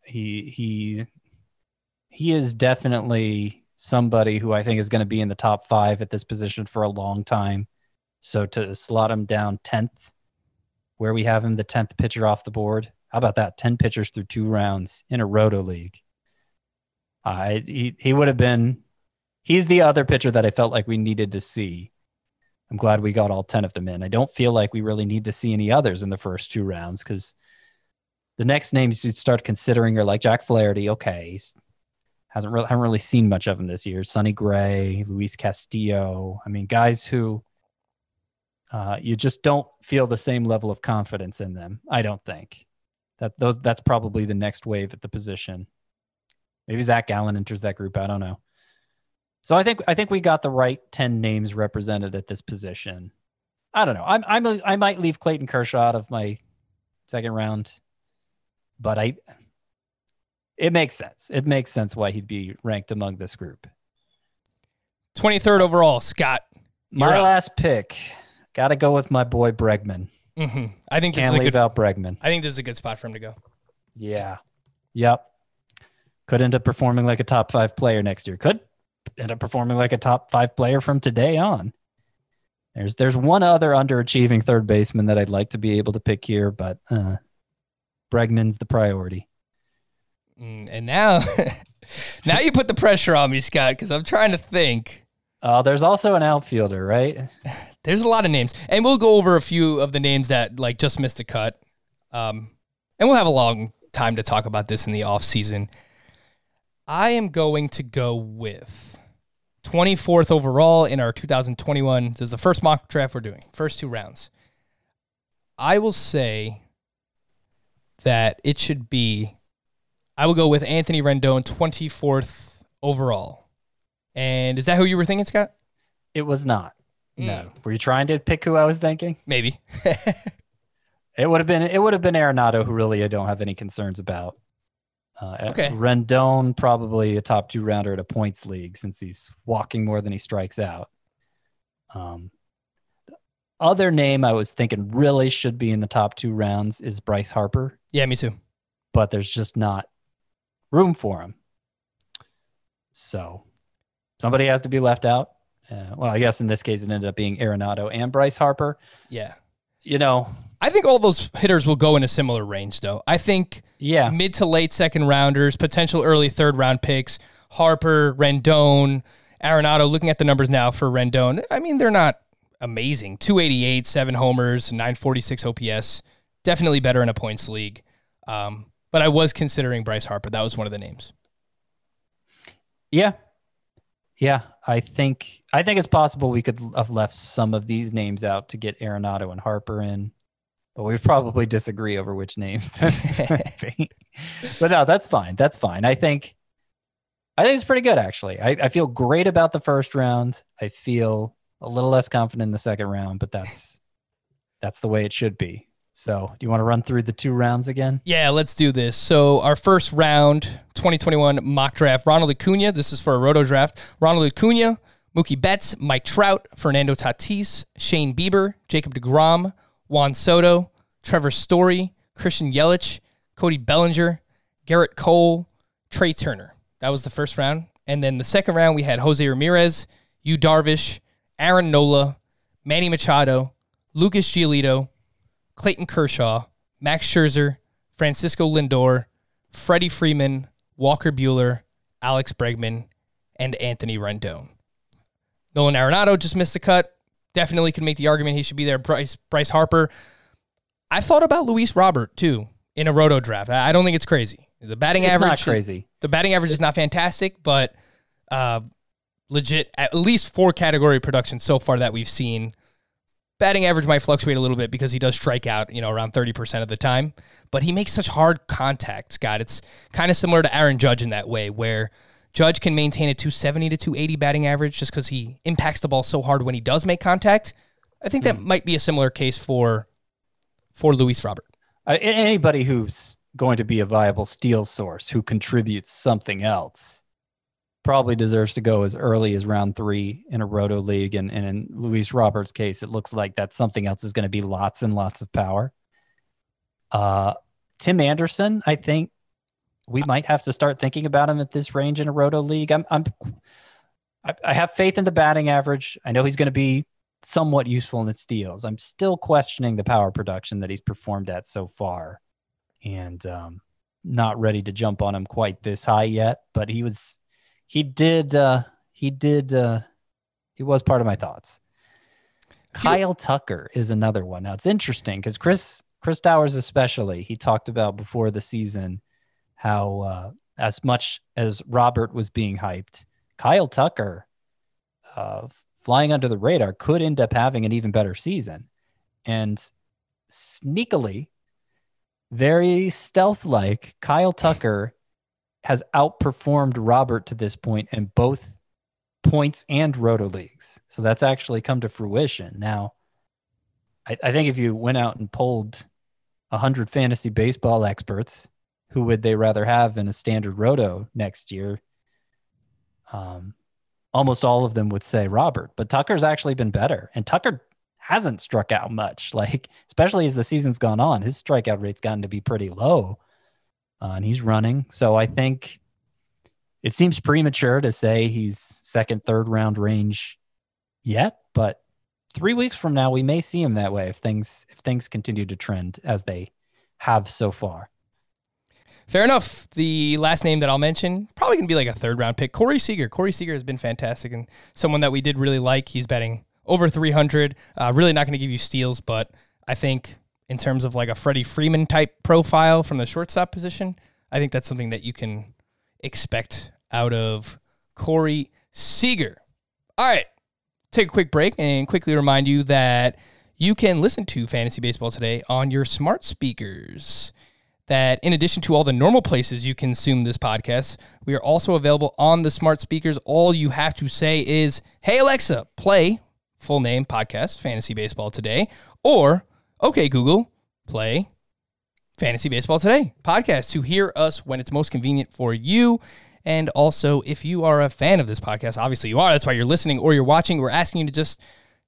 He is definitely somebody who I think is going to be in the top 5 at this position for a long time. So to slot him down 10th, where we have him, the 10th pitcher off the board. How about that? 10 pitchers through 2 rounds in a roto league. He would have been. He's the other pitcher that I felt like we needed to see. I'm glad we got all 10 of them in. I don't feel like we really need to see any others in the first 2 rounds because the next names you'd start considering are like Jack Flaherty. Okay, haven't really seen much of him this year. Sonny Gray, Luis Castillo. I mean, guys who You just don't feel the same level of confidence in them. I don't think that that's probably the next wave at the position. Maybe Zach Gallen enters that group. I don't know. So I think we got the right 10 names represented at this position. I don't know. I might leave Clayton Kershaw out of my second round, but it makes sense. It makes sense why he'd be ranked among this group. 23rd overall, Scott. My last pick. Got to go with my boy Bregman. Mm-hmm. I think can't leave out Bregman. I think this is a good spot for him to go. Yeah. Yep. Could end up performing like a top 5 player next year. Could end up performing like a top 5 player from today on. There's one other underachieving third baseman that I'd like to be able to pick here, but Bregman's the priority. And now you put the pressure on me, Scott, because I'm trying to think. There's also an outfielder, right? There's a lot of names, and we'll go over a few of the names that like just missed a cut, and we'll have a long time to talk about this in the off season. I am going to go with 24th overall in our 2021. This is the first mock draft we're doing, first two rounds. I will say that it should be. I will go with Anthony Rendon, 24th overall. And is that who you were thinking, Scott? It was not. No. Were you trying to pick who I was thinking? Maybe. It would have been Arenado, who really I don't have any concerns about. Okay. Rendon, probably a top 2 rounder at a points league since he's walking more than he strikes out. Other name I was thinking really should be in the top 2 rounds is Bryce Harper. Yeah, me too. But there's just not room for him. So somebody has to be left out. Well, I guess in this case it ended up being Arenado and Bryce Harper. Yeah. You know, I think all those hitters will go in a similar range, though. I think mid to late second rounders, potential early third round picks, Harper, Rendon, Arenado. Looking at the numbers now for Rendon, I mean, they're not amazing. 288, 7 homers, 946 OPS. Definitely better in a points league. But I was considering Bryce Harper. That was one of the names. Yeah. Yeah, I think it's possible we could have left some of these names out to get Arenado and Harper in, but we probably disagree over which names. But no, that's fine. That's fine. I think it's pretty good, actually. I feel great about the first round. I feel a little less confident in the second round, but that's the way it should be. So do you want to run through the two rounds again? Yeah, let's do this. So our first round, 2021 mock draft, Ronald Acuna. This is for a roto draft. Ronald Acuna, Mookie Betts, Mike Trout, Fernando Tatis, Shane Bieber, Jacob deGrom, Juan Soto, Trevor Story, Christian Yelich, Cody Bellinger, Garrett Cole, Trea Turner. That was the first round. And then the second round, we had Jose Ramirez, Yu Darvish, Aaron Nola, Manny Machado, Lucas Giolito, Clayton Kershaw, Max Scherzer, Francisco Lindor, Freddie Freeman, Walker Buehler, Alex Bregman, and Anthony Rendon. Nolan Arenado just missed the cut. Definitely can make the argument he should be there. Bryce Harper. I thought about Luis Robert, too, in a roto draft. I don't think it's crazy. The batting average is not fantastic, but legit, at least 4 category production so far that we've seen. Batting average might fluctuate a little bit because he does strike out, around 30% of the time, but he makes such hard contact, Scott. It's kind of similar to Aaron Judge in that way, where Judge can maintain a 270 to 280 batting average just because he impacts the ball so hard when he does make contact. I think that might be a similar case for Luis Robert. Anybody who's going to be a viable steal source who contributes something else probably deserves to go as early as round 3 in a roto league. And in Luis Robert's case, it looks like that something else is going to be lots and lots of power. Tim Anderson, I think we might have to start thinking about him at this range in a roto league. I have faith in the batting average. I know he's going to be somewhat useful in the steals. I'm still questioning the power production that he's performed at so far, and not ready to jump on him quite this high yet, but he was part of my thoughts. Kyle Tucker is another one. Now, it's interesting because Chris Towers especially, he talked about before the season how as much as Robert was being hyped, Kyle Tucker flying under the radar, could end up having an even better season. And sneakily, very stealth-like, Kyle Tucker has outperformed Robert to this point in both points and roto leagues. So that's actually come to fruition. Now, I think if you went out and polled 100 fantasy baseball experts, who would they rather have in a standard roto next year? Almost all of them would say Robert, but Tucker's actually been better, and Tucker hasn't struck out much. Like, especially as the season's gone on, his strikeout rate's gotten to be pretty low, and he's running. So I think it seems premature to say he's second, third round range yet, but 3 weeks from now, we may see him that way if things continue to trend as they have so far. Fair enough. The last name that I'll mention, probably going to be like a third-round pick, Corey Seager. Corey Seager has been fantastic and someone that we did really like. He's batting over 300. Really not going to give you steals, but I think in terms of like a Freddie Freeman-type profile from the shortstop position, I think that's something that you can expect out of Corey Seager. All right, take a quick break and quickly remind you that you can listen to Fantasy Baseball Today on your smart speakers. That in addition to all the normal places you consume this podcast, we are also available on the smart speakers. All you have to say is, "Hey Alexa, play full name podcast Fantasy Baseball Today," or "Okay Google, play Fantasy Baseball Today podcast," to hear us when it's most convenient for you. And also, if you are a fan of this podcast, obviously you are, that's why you're listening or you're watching, we're asking you to just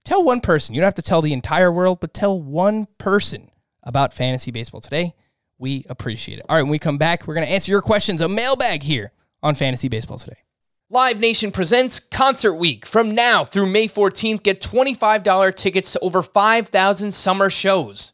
tell one person. You don't have to tell the entire world, but tell one person about Fantasy Baseball Today. We appreciate it. All right, when we come back, we're going to answer your questions, a mailbag here on Fantasy Baseball Today. Live Nation presents Concert Week. From now through May 14th, get $25 tickets to over 5,000 summer shows.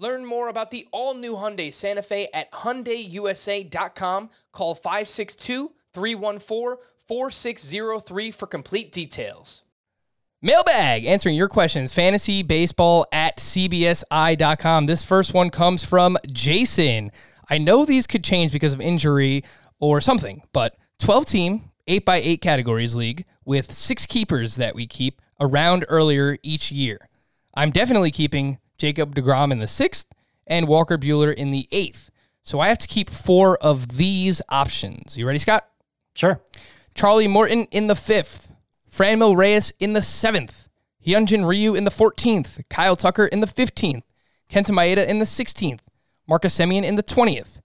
Learn more about the all-new Hyundai Santa Fe at HyundaiUSA.com. Call 562-314-4603 for complete details. Mailbag, answering your questions, fantasybaseball@cbsi.com. This first one comes from Jason. I know these could change because of injury or something, but 12-team, 8x8 categories league with 6 keepers that we keep around earlier each year. I'm definitely keeping Jacob deGrom in the 6th, and Walker Buehler in the 8th. So I have to keep 4 of these options. You ready, Scott? Sure. Charlie Morton in the 5th. Franmil Reyes in the 7th. Hyunjin Ryu in the 14th. Kyle Tucker in the 15th. Kenta Maeda in the 16th. Marcus Semien in the 20th.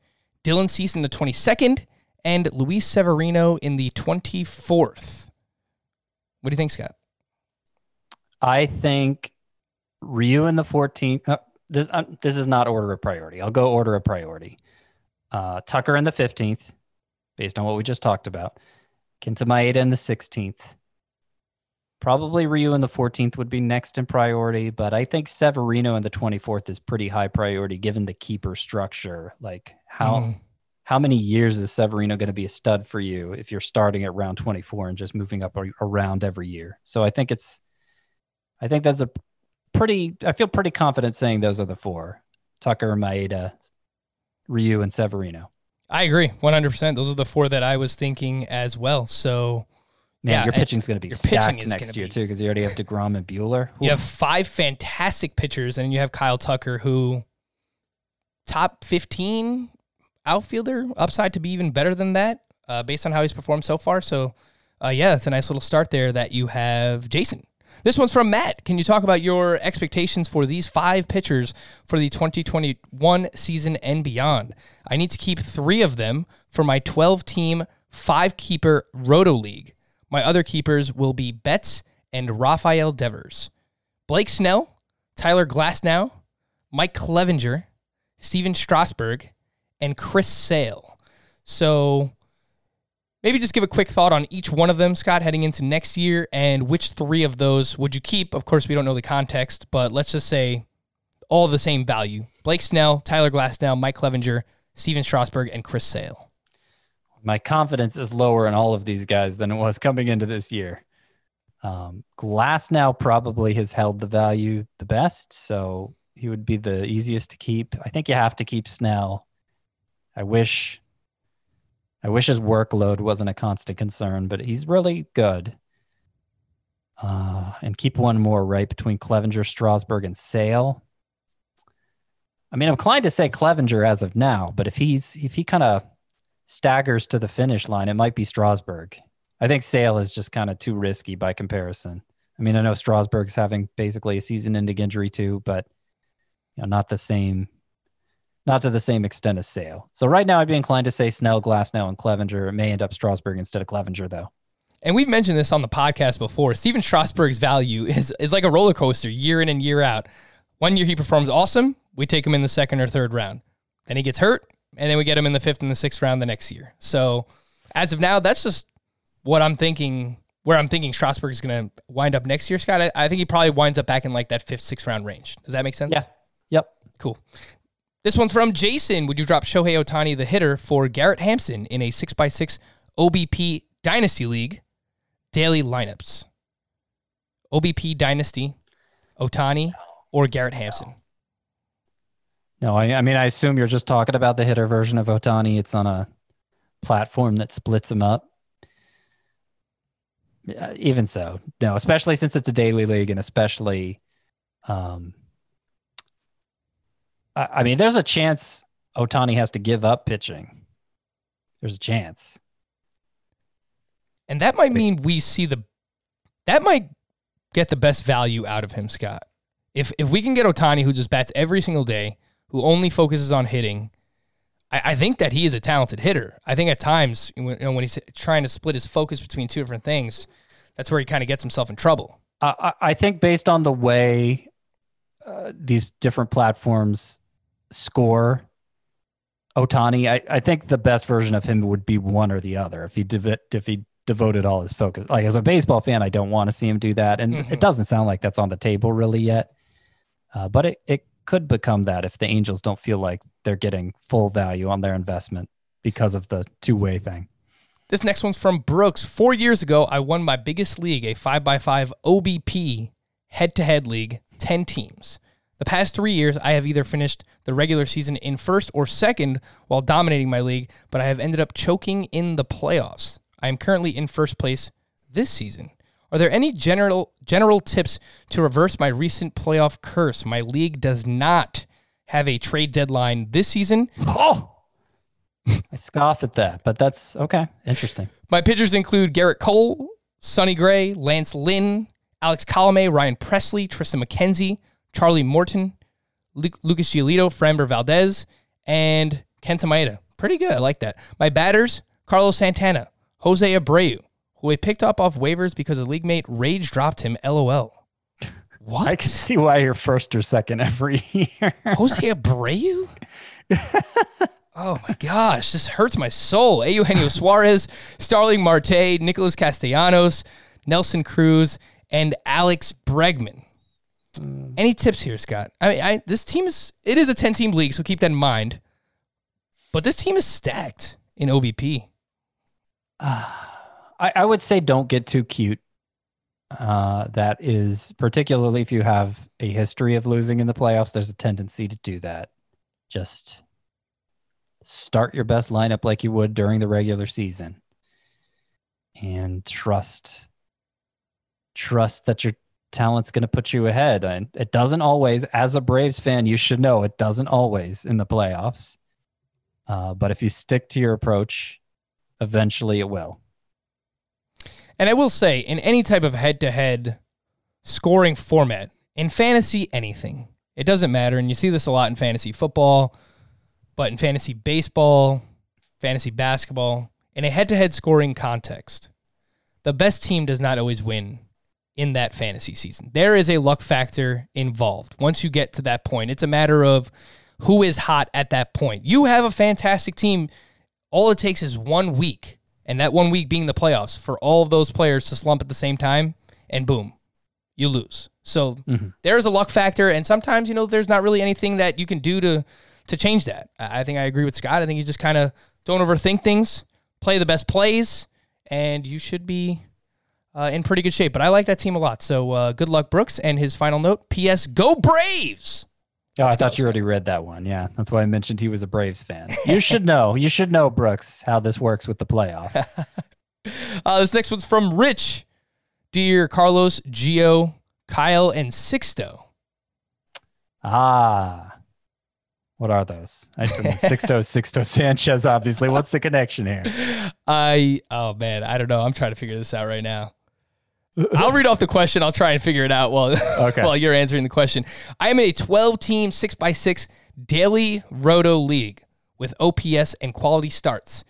Dylan Cease in the 22nd. And Luis Severino in the 24th. What do you think, Scott? I think Ryu in the 14th. This is not order of priority. I'll go order of priority. Tucker in the 15th, based on what we just talked about. Kenta Maeda in the 16th. Probably Ryu in the 14th would be next in priority, but I think Severino in the 24th is pretty high priority given the keeper structure. Like how many years is Severino going to be a stud for you if you're starting at round 24 and just moving up around every year? So I think that's a pretty, I feel pretty confident saying those are the 4: Tucker, Maeda, Ryu, and Severino. I agree, 100%. Those are the 4 that I was thinking as well. So, man, yeah, your pitching's going to be stacked next year too, because you already have DeGrom and Buehler. You have 5 fantastic pitchers, and you have Kyle Tucker, who top 15 outfielder upside to be even better than that based on how he's performed so far. So, yeah, it's a nice little start there that you have, Jason. This one's from Matt. Can you talk about your expectations for these five pitchers for the 2021 season and beyond? I need to keep three of them for my 12-team, five-keeper Roto League. My other keepers will be Betts and Rafael Devers. Blake Snell, Tyler Glasnow, Mike Clevenger, Steven Strasburg, and Chris Sale. So maybe just give a quick thought on each one of them, Scott, heading into next year, and which three of those would you keep? Of course, we don't know the context, but let's just say all the same value. Blake Snell, Tyler Glasnow, Mike Clevenger, Steven Strasburg, and Chris Sale. My confidence is lower in all of these guys than it was coming into this year. Glasnow probably has held the value the best, so he would be the easiest to keep. I think you have to keep Snell. I wish his workload wasn't a constant concern, but he's really good. And keep one more right between Clevenger, Strasburg, and Sale. I mean, I'm inclined to say Clevenger as of now, but if he kind of staggers to the finish line, it might be Strasburg. I think Sale is just kind of too risky by comparison. I mean, I know Strasburg's having basically a season-ending injury too, but you know, not to the same extent as Sale. So right now I'd be inclined to say Snell, Glasnow, and Clevenger. It may end up Strasburg instead of Clevenger, though. And we've mentioned this on the podcast before. Steven Strasburg's value is like a roller coaster year in and year out. One year he performs awesome. We take him in the second or third round. Then he gets hurt, and then we get him in the fifth and the sixth round the next year. So as of now, that's just what I'm thinking, where I'm thinking Strasburg is going to wind up next year, Scott. I think he probably winds up back in like that fifth, sixth round range. Does that make sense? Yeah. Yep. Cool. This one's from Jason. Would you drop Shohei Ohtani, the hitter, for Garrett Hampson in a 6x6 OBP Dynasty League daily lineups? OBP Dynasty, Ohtani, or Garrett Hampson? No, I mean, I assume you're just talking about the hitter version of Ohtani. It's on a platform that splits him up. Even so, no, especially since it's a daily league and especially... I mean, there's a chance Ohtani has to give up pitching. There's a chance. And that might mean we see that might get the best value out of him, Scott. If we can get Ohtani, who just bats every single day, who only focuses on hitting, I think that he is a talented hitter. I think at times, you know, when he's trying to split his focus between two different things, that's where he kind of gets himself in trouble. I think based on the way these different platforms score Ohtani, I think the best version of him would be one or the other. If he devoted all his focus, like as a baseball fan, I don't want to see him do that. And It doesn't sound like that's on the table really yet. But it could become that if the Angels don't feel like they're getting full value on their investment because of the two-way thing. This next one's from Brooks. 4 years ago, I won my biggest league, a 5x5 OBP head-to-head league, 10 teams. The past 3 years, I have either finished the regular season in first or second while dominating my league, but I have ended up choking in the playoffs. I am currently in first place this season. Are there any general tips to reverse my recent playoff curse? My league does not have a trade deadline this season. Oh! I scoffed at that, but that's okay. Interesting. My pitchers include Garrett Cole, Sonny Gray, Lance Lynn, Alex Colomé, Ryan Presley, Tristan McKenzie, Charlie Morton, Lucas Giolito, Framber Valdez, and Kenta Maeda. Pretty good. I like that. My batters, Carlos Santana, Jose Abreu, who I picked up off waivers because a league mate rage dropped him, LOL. What? I can see why you're first or second every year. Jose Abreu? Oh, my gosh. This hurts my soul. Eugenio Suarez, Starling Marte, Nicholas Castellanos, Nelson Cruz, and Alex Bregman. Any tips here, Scott? I mean, this team is a 10-team league, so keep that in mind. But this team is stacked in OBP. I would say don't get too cute. That is, particularly if you have a history of losing in the playoffs, there's a tendency to do that. Just start your best lineup like you would during the regular season. And trust that your talent's going to put you ahead. And it doesn't always, as a Braves fan, you should know it doesn't always in the playoffs. But if you stick to your approach, eventually it will. And I will say, in any type of head-to-head scoring format, in fantasy, anything, it doesn't matter. And you see this a lot in fantasy football, but in fantasy baseball, fantasy basketball, in a head-to-head scoring context, the best team does not always win in that fantasy season. There is a luck factor involved. Once you get to that point, it's a matter of who is hot at that point. You have a fantastic team. All it takes is 1 week, and that 1 week being the playoffs, for all of those players to slump at the same time, and boom, you lose. So there is a luck factor, and sometimes, you know, there's not really anything that you can do to change that. I think I agree with Scott. I think you just kind of don't overthink things, play the best plays, and you should be in pretty good shape. But I like that team a lot. So good luck, Brooks. And his final note, P.S. Go Braves! Oh, I thought you already read that one. Yeah, that's why I mentioned he was a Braves fan. You should know. You should know, Brooks, how this works with the playoffs. This next one's from Rich. Dear Carlos, Gio, Kyle, and Sixto. Ah, what are those? Sixto Sanchez, obviously. What's the connection here? I don't know. I'm trying to figure this out right now. I'll read off the question. I'll try and figure it out while you're answering the question. I am in a 12-team, 6x6 daily roto league with OPS and quality starts,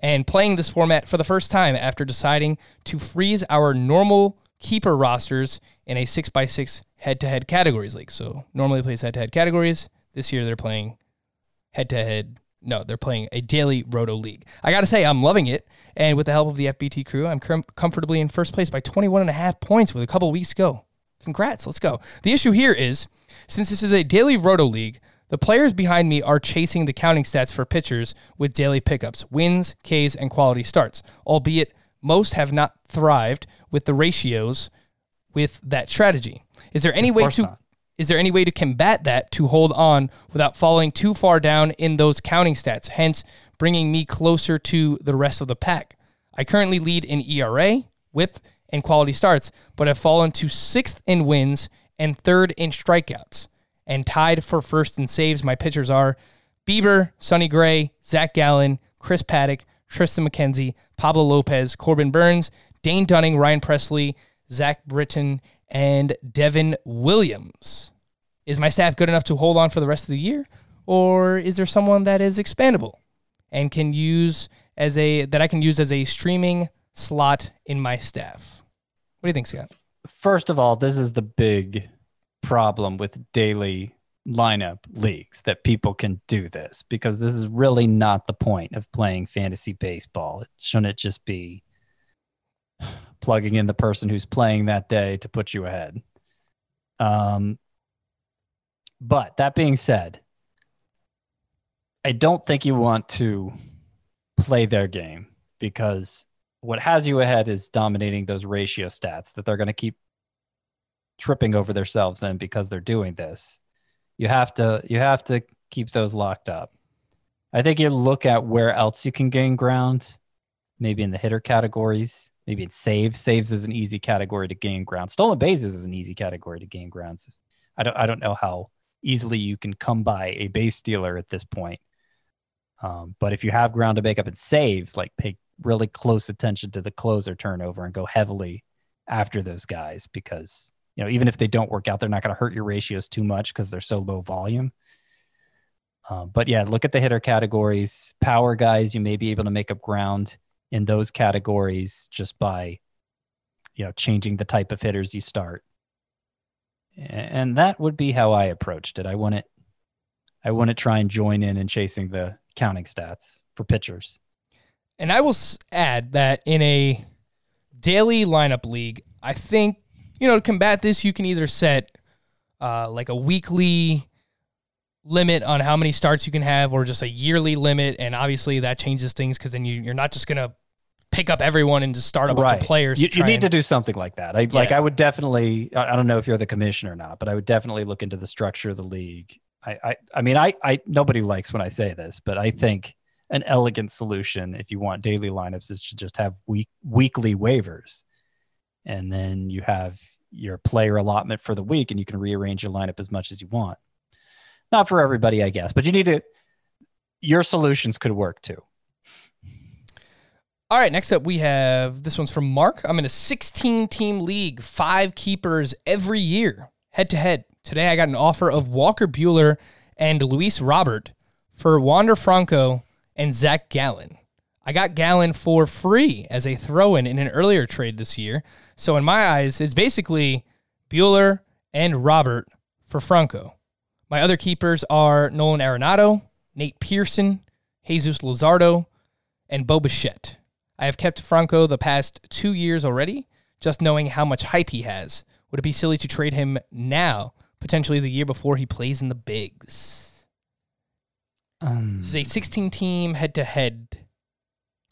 and playing this format for the first time after deciding to freeze our normal keeper rosters in a 6x6 head-to-head categories league. So normally plays head-to-head categories. This year they're playing head-to-head. No, they're playing a daily roto league. I got to say, I'm loving it. And with the help of the FBT crew, I'm comfortably in first place by 21.5 points with a couple weeks to go. Congrats. Let's go. The issue here is, since this is a daily roto league, the players behind me are chasing the counting stats for pitchers with daily pickups, wins, Ks, and quality starts, albeit most have not thrived with the ratios with that strategy. Is there any way to combat that to hold on without falling too far down in those counting stats, hence bringing me closer to the rest of the pack? I currently lead in ERA, WHIP, and quality starts, but have fallen to 6th in wins and 3rd in strikeouts, and tied for 1st in saves. My pitchers are Bieber, Sonny Gray, Zach Gallen, Chris Paddock, Tristan McKenzie, Pablo Lopez, Corbin Burns, Dane Dunning, Ryan Presley, Zach Britton, and Devin Williams. Is my staff good enough to hold on for the rest of the year, or is there someone that is expandable and I can use as a streaming slot in my staff? What do you think, Scott? First of all, this is the big problem with daily lineup leagues, that people can do this, because this is really not the point of playing fantasy baseball. Shouldn't it just be plugging in the person who's playing that day to put you ahead? But that being said, I don't think you want to play their game, because what has you ahead is dominating those ratio stats that they're going to keep tripping over themselves in because they're doing this. You have to keep those locked up. I think you look at where else you can gain ground, maybe in the hitter categories, maybe in saves. Saves is an easy category to gain ground. Stolen bases is an easy category to gain ground. I don't know how easily you can come by a base stealer at this point. But if you have ground to make up in saves, like, pay really close attention to the closer turnover and go heavily after those guys, because, you know, even if they don't work out, they're not going to hurt your ratios too much because they're so low volume. But yeah, look at the hitter categories. Power guys, you may be able to make up ground in those categories just by, you know, changing the type of hitters you start. And that would be how I approached it. I wouldn't try and join in and chasing the counting stats for pitchers. And I will add that in a daily lineup league, I think, you know, to combat this, you can either set like a weekly limit on how many starts you can have, or just a yearly limit. And obviously that changes things, because then you're not just going to pick up everyone and just start a bunch of players. You need to do something like that. I would definitely, I don't know if you're the commissioner or not, but I would definitely look into the structure of the league. I mean, nobody likes when I say this, but I think an elegant solution, if you want daily lineups, is to just have weekly waivers. And then you have your player allotment for the week, and you can rearrange your lineup as much as you want. Not for everybody, I guess, but you need to, your solutions could work too. All right, next up we have, this one's from Mark. I'm in a 16-team league, 5 keepers every year, head-to-head. Today I got an offer of Walker Buehler and Luis Robert for Wander Franco and Zach Gallen. I got Gallen for free as a throw-in in an earlier trade this year. So in my eyes, it's basically Buehler and Robert for Franco. My other keepers are Nolan Arenado, Nate Pearson, Jesus Luzardo, and Bo Bichette. I have kept Franco the past 2 years already, just knowing how much hype he has. Would it be silly to trade him now, potentially the year before he plays in the bigs? This is a 16-team head-to-head.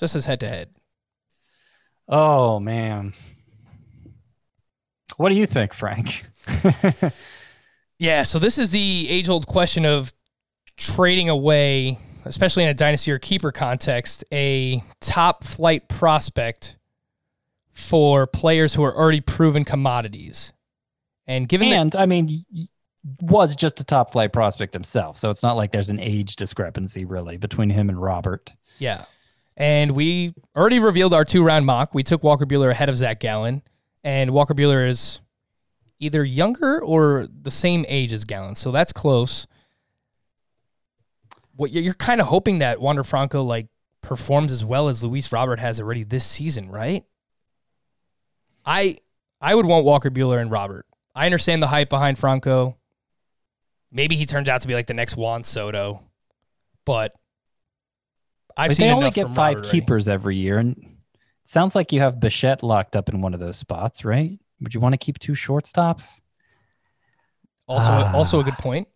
Just as head-to-head. Oh, man. What do you think, Frank? Yeah, so this is the age-old question of trading away, especially in a dynasty or keeper context, a top flight prospect for players who are already proven commodities. And given was just a top flight prospect himself. So it's not like there's an age discrepancy really between him and Robert. Yeah. And we already revealed our 2-round mock. We took Walker Buehler ahead of Zach Gallen, and Walker Buehler is either younger or the same age as Gallen. So that's close. What you're kind of hoping that Wander Franco performs as well as Luis Robert has already this season, right? I would want Walker Buehler and Robert. I understand the hype behind Franco. Maybe he turns out to be the next Juan Soto, but I've seen enough from Robert. They only get 5 keepers every year, and it sounds like you have Bichette locked up in one of those spots, right? Would you want to keep 2 shortstops? Also a good point.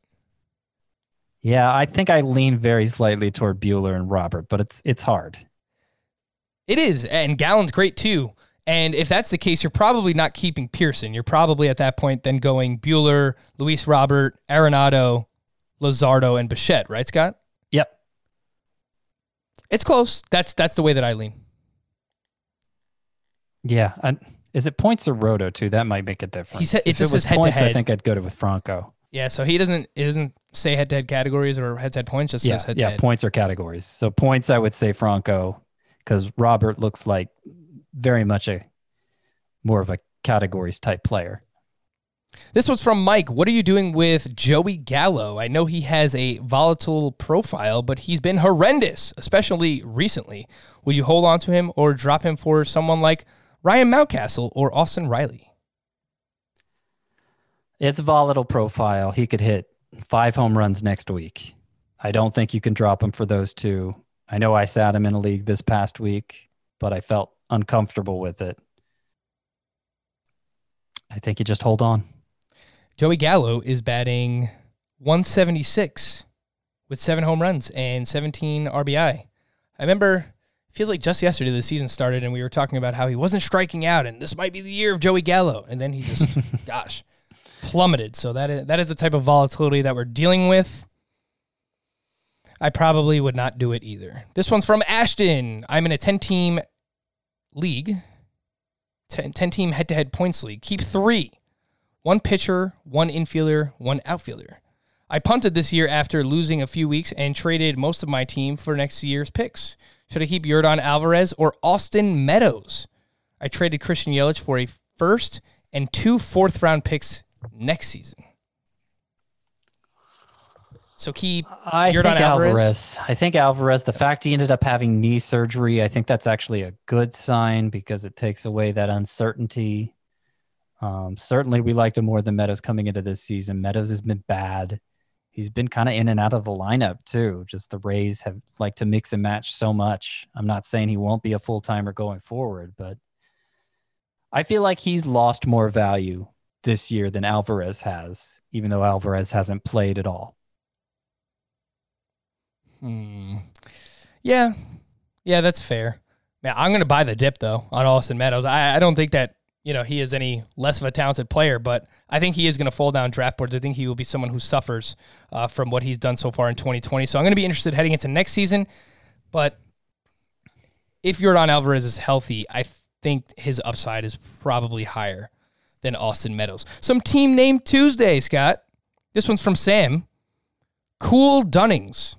Yeah, I think I lean very slightly toward Buehler and Robert, but it's hard. It is, and Gallen's great too. And if that's the case, you're probably not keeping Pearson. You're probably at that point then going Buehler, Luis Robert, Arenado, Luzardo, and Bichette, right, Scott? Yep. It's close. That's the way that I lean. Yeah. Is it points or roto too? That might make a difference. If it was head points, to head. I think I'd go with Franco. Yeah, so it doesn't say head-to-head categories or head-to-head points, just says head-to-head. Yeah, points or categories. So points, I would say Franco, because Robert looks like very much more of a categories-type player. This one's from Mike. What are you doing with Joey Gallo? I know he has a volatile profile, but he's been horrendous, especially recently. Would you hold on to him or drop him for someone like Ryan Mountcastle or Austin Riley? It's a volatile profile. He could hit 5 home runs next week. I don't think you can drop him for those 2. I know I sat him in a league this past week, but I felt uncomfortable with it. I think you just hold on. Joey Gallo is batting 176 with 7 home runs and 17 RBI. I remember, it feels like just yesterday the season started and we were talking about how he wasn't striking out and this might be the year of Joey Gallo. And then he just, gosh. Plummeted. So that is the type of volatility that we're dealing with. I probably would not do it either. This one's from Ashton. I'm in a 10-team league, 10-team head-to-head points league. Keep 3, 1 pitcher, 1 infielder, 1 outfielder. I punted this year after losing a few weeks and traded most of my team for next year's picks. Should I keep Yordan Alvarez or Austin Meadows? I traded Christian Yelich for a first and 2 fourth-round picks next season. So keep Yordan Alvarez. I think Alvarez, the fact he ended up having knee surgery, I think that's actually a good sign because it takes away that uncertainty. Certainly we liked him more than Meadows coming into this season. Meadows has been bad. He's been kind of in and out of the lineup too. Just the Rays have liked to mix and match so much. I'm not saying he won't be a full-timer going forward, but I feel like he's lost more value this year than Alvarez has, even though Alvarez hasn't played at all. Yeah, that's fair. Now, I'm going to buy the dip, though, on Austin Meadows. I don't think that he is any less of a talented player, but I think he is going to fall down draft boards. I think he will be someone who suffers from what he's done so far in 2020. So I'm going to be interested heading into next season, but if Yordan Alvarez is healthy, I think his upside is probably higher than Austin Meadows. Some team name Tuesday, Scott. This one's from Sam. Cool Dunnings.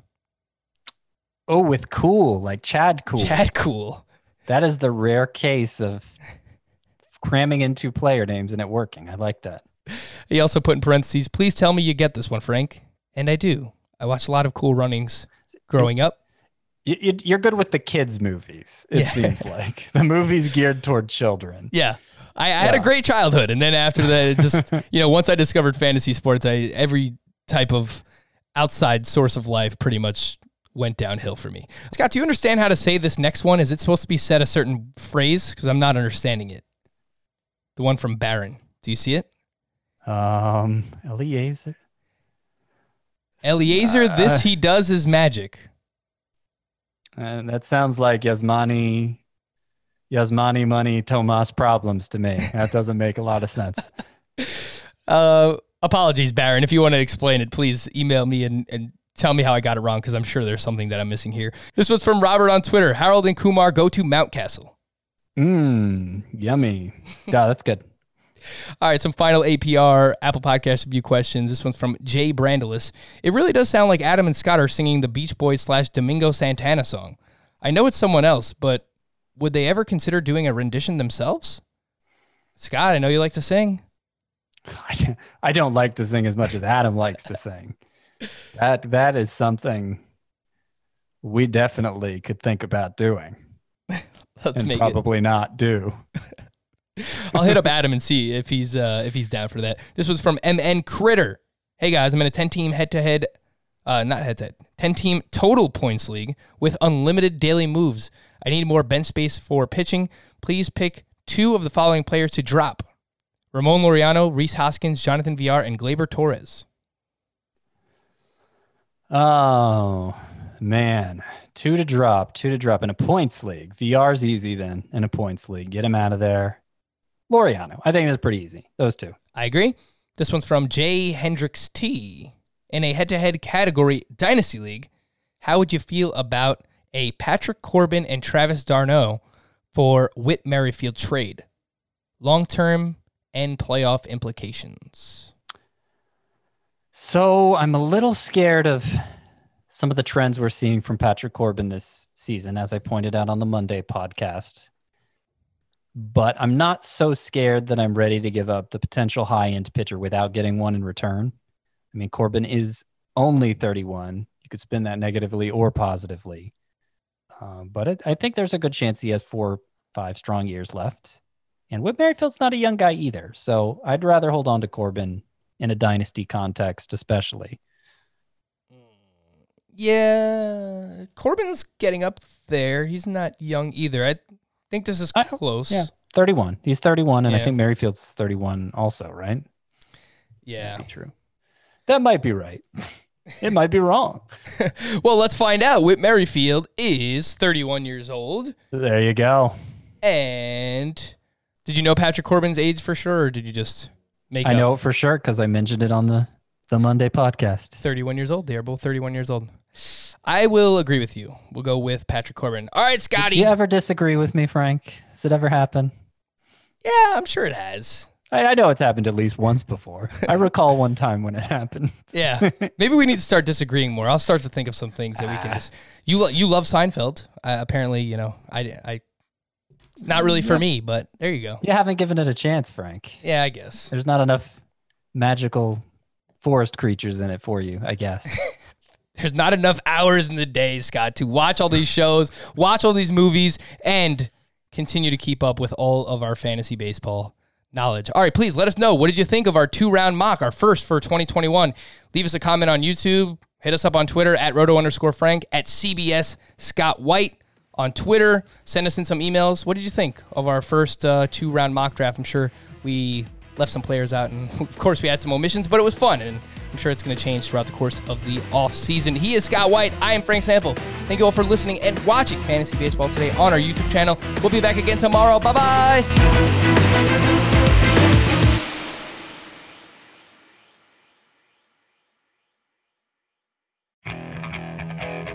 Oh, with Cool, like Chad Cool. Chad Cool. That is the rare case of cramming in two player names and it working. I like that. He also put in parentheses, please tell me you get this one, Frank. And I do. I watched a lot of Cool Runnings growing up. You're good with the kids' movies, it seems like. The movies geared toward children. Yeah. I had a great childhood. And then after that, it just, once I discovered fantasy sports, every type of outside source of life pretty much went downhill for me. Scott, do you understand how to say this next one? Is it supposed to be said a certain phrase? Because I'm not understanding it. The one from Barron. Do you see it? Eliezer. Eliezer, this he does is magic. That sounds like Yasmani Money Tomas problems to me. That doesn't make a lot of sense. Apologies, Barron. If you want to explain it, please email me and tell me how I got it wrong, because I'm sure there's something that I'm missing here. This was from Robert on Twitter. Harold and Kumar go to Mount Castle. Yummy. Yeah, that's good. All right, some final APR, Apple Podcast review questions. This one's from Jay Brandelis. It really does sound like Adam and Scott are singing the Beach Boys / Domingo Santana song. I know it's someone else, but would they ever consider doing a rendition themselves? Scott, I know you like to sing. I don't like to sing as much as Adam likes to sing. That is something we definitely could think about doing. Let's make probably it. Not do. I'll hit up Adam and see if he's down for that. This was from MN Critter. Hey guys, I'm in a 10-team head-to-head, 10-team total points league with unlimited daily moves. I need more bench space for pitching. Please pick two of the following players to drop: Ramon Laureano, Rhys Hoskins, Jonathan VR, and Gleyber Torres. Oh man, two to drop in a points league. VR's easy then in a points league. Get him out of there. Laureano. I think that's pretty easy. Those two. I agree. This one's from J. Hendricks T. In a head-to-head category Dynasty League, how would you feel about a Patrick Corbin and Travis d'Arnaud for Whit Merrifield trade? Long-term and playoff implications. So I'm a little scared of some of the trends we're seeing from Patrick Corbin this season, as I pointed out on the Monday podcast. But I'm not so scared that I'm ready to give up the potential high-end pitcher without getting one in return. I mean, Corbin is only 31. You could spin that negatively or positively. But I think there's a good chance he has 4-5 strong years left. And Whit Merrifield's not a young guy either, so I'd rather hold on to Corbin in a dynasty context especially. Yeah, Corbin's getting up there. He's not young either. I think this is close. Yeah, 31. He's 31, and I think Merrifield's 31 also, right? Yeah. That'd be true. That might be right. It might be wrong. Well, let's find out. Whit Merrifield is 31 years old. There you go. And did you know Patrick Corbin's age for sure, or did you just make I up? Know it for sure because I mentioned it on the Monday podcast. 31 years old. They are both 31 years old. I will agree with you. We'll go with Patrick Corbin. All right, Scotty. Do you ever disagree with me, Frank? Does it ever happen? Yeah, I'm sure it has. I know it's happened at least once before. I recall one time when it happened. Yeah. Maybe we need to start disagreeing more. I'll start to think of some things that we can just... You love Seinfeld. Apparently, I not really for me, but there you go. You haven't given it a chance, Frank. Yeah, I guess. There's not enough magical forest creatures in it for you, I guess. There's not enough hours in the day, Scott, to watch all these shows, watch all these movies, and continue to keep up with all of our fantasy baseball knowledge. All right, please let us know. What did you think of our 2-round mock, our first for 2021? Leave us a comment on YouTube. Hit us up on Twitter at @Roto_Frank, @CBS Scott White on Twitter. Send us in some emails. What did you think of our first 2-round mock draft? I'm sure we left some players out, and of course we had some omissions, but it was fun, and I'm sure it's going to change throughout the course of the offseason. He is Scott White. I am Frank Sample. Thank you all for listening and watching Fantasy Baseball Today on our YouTube channel. We'll be back again tomorrow. Bye-bye.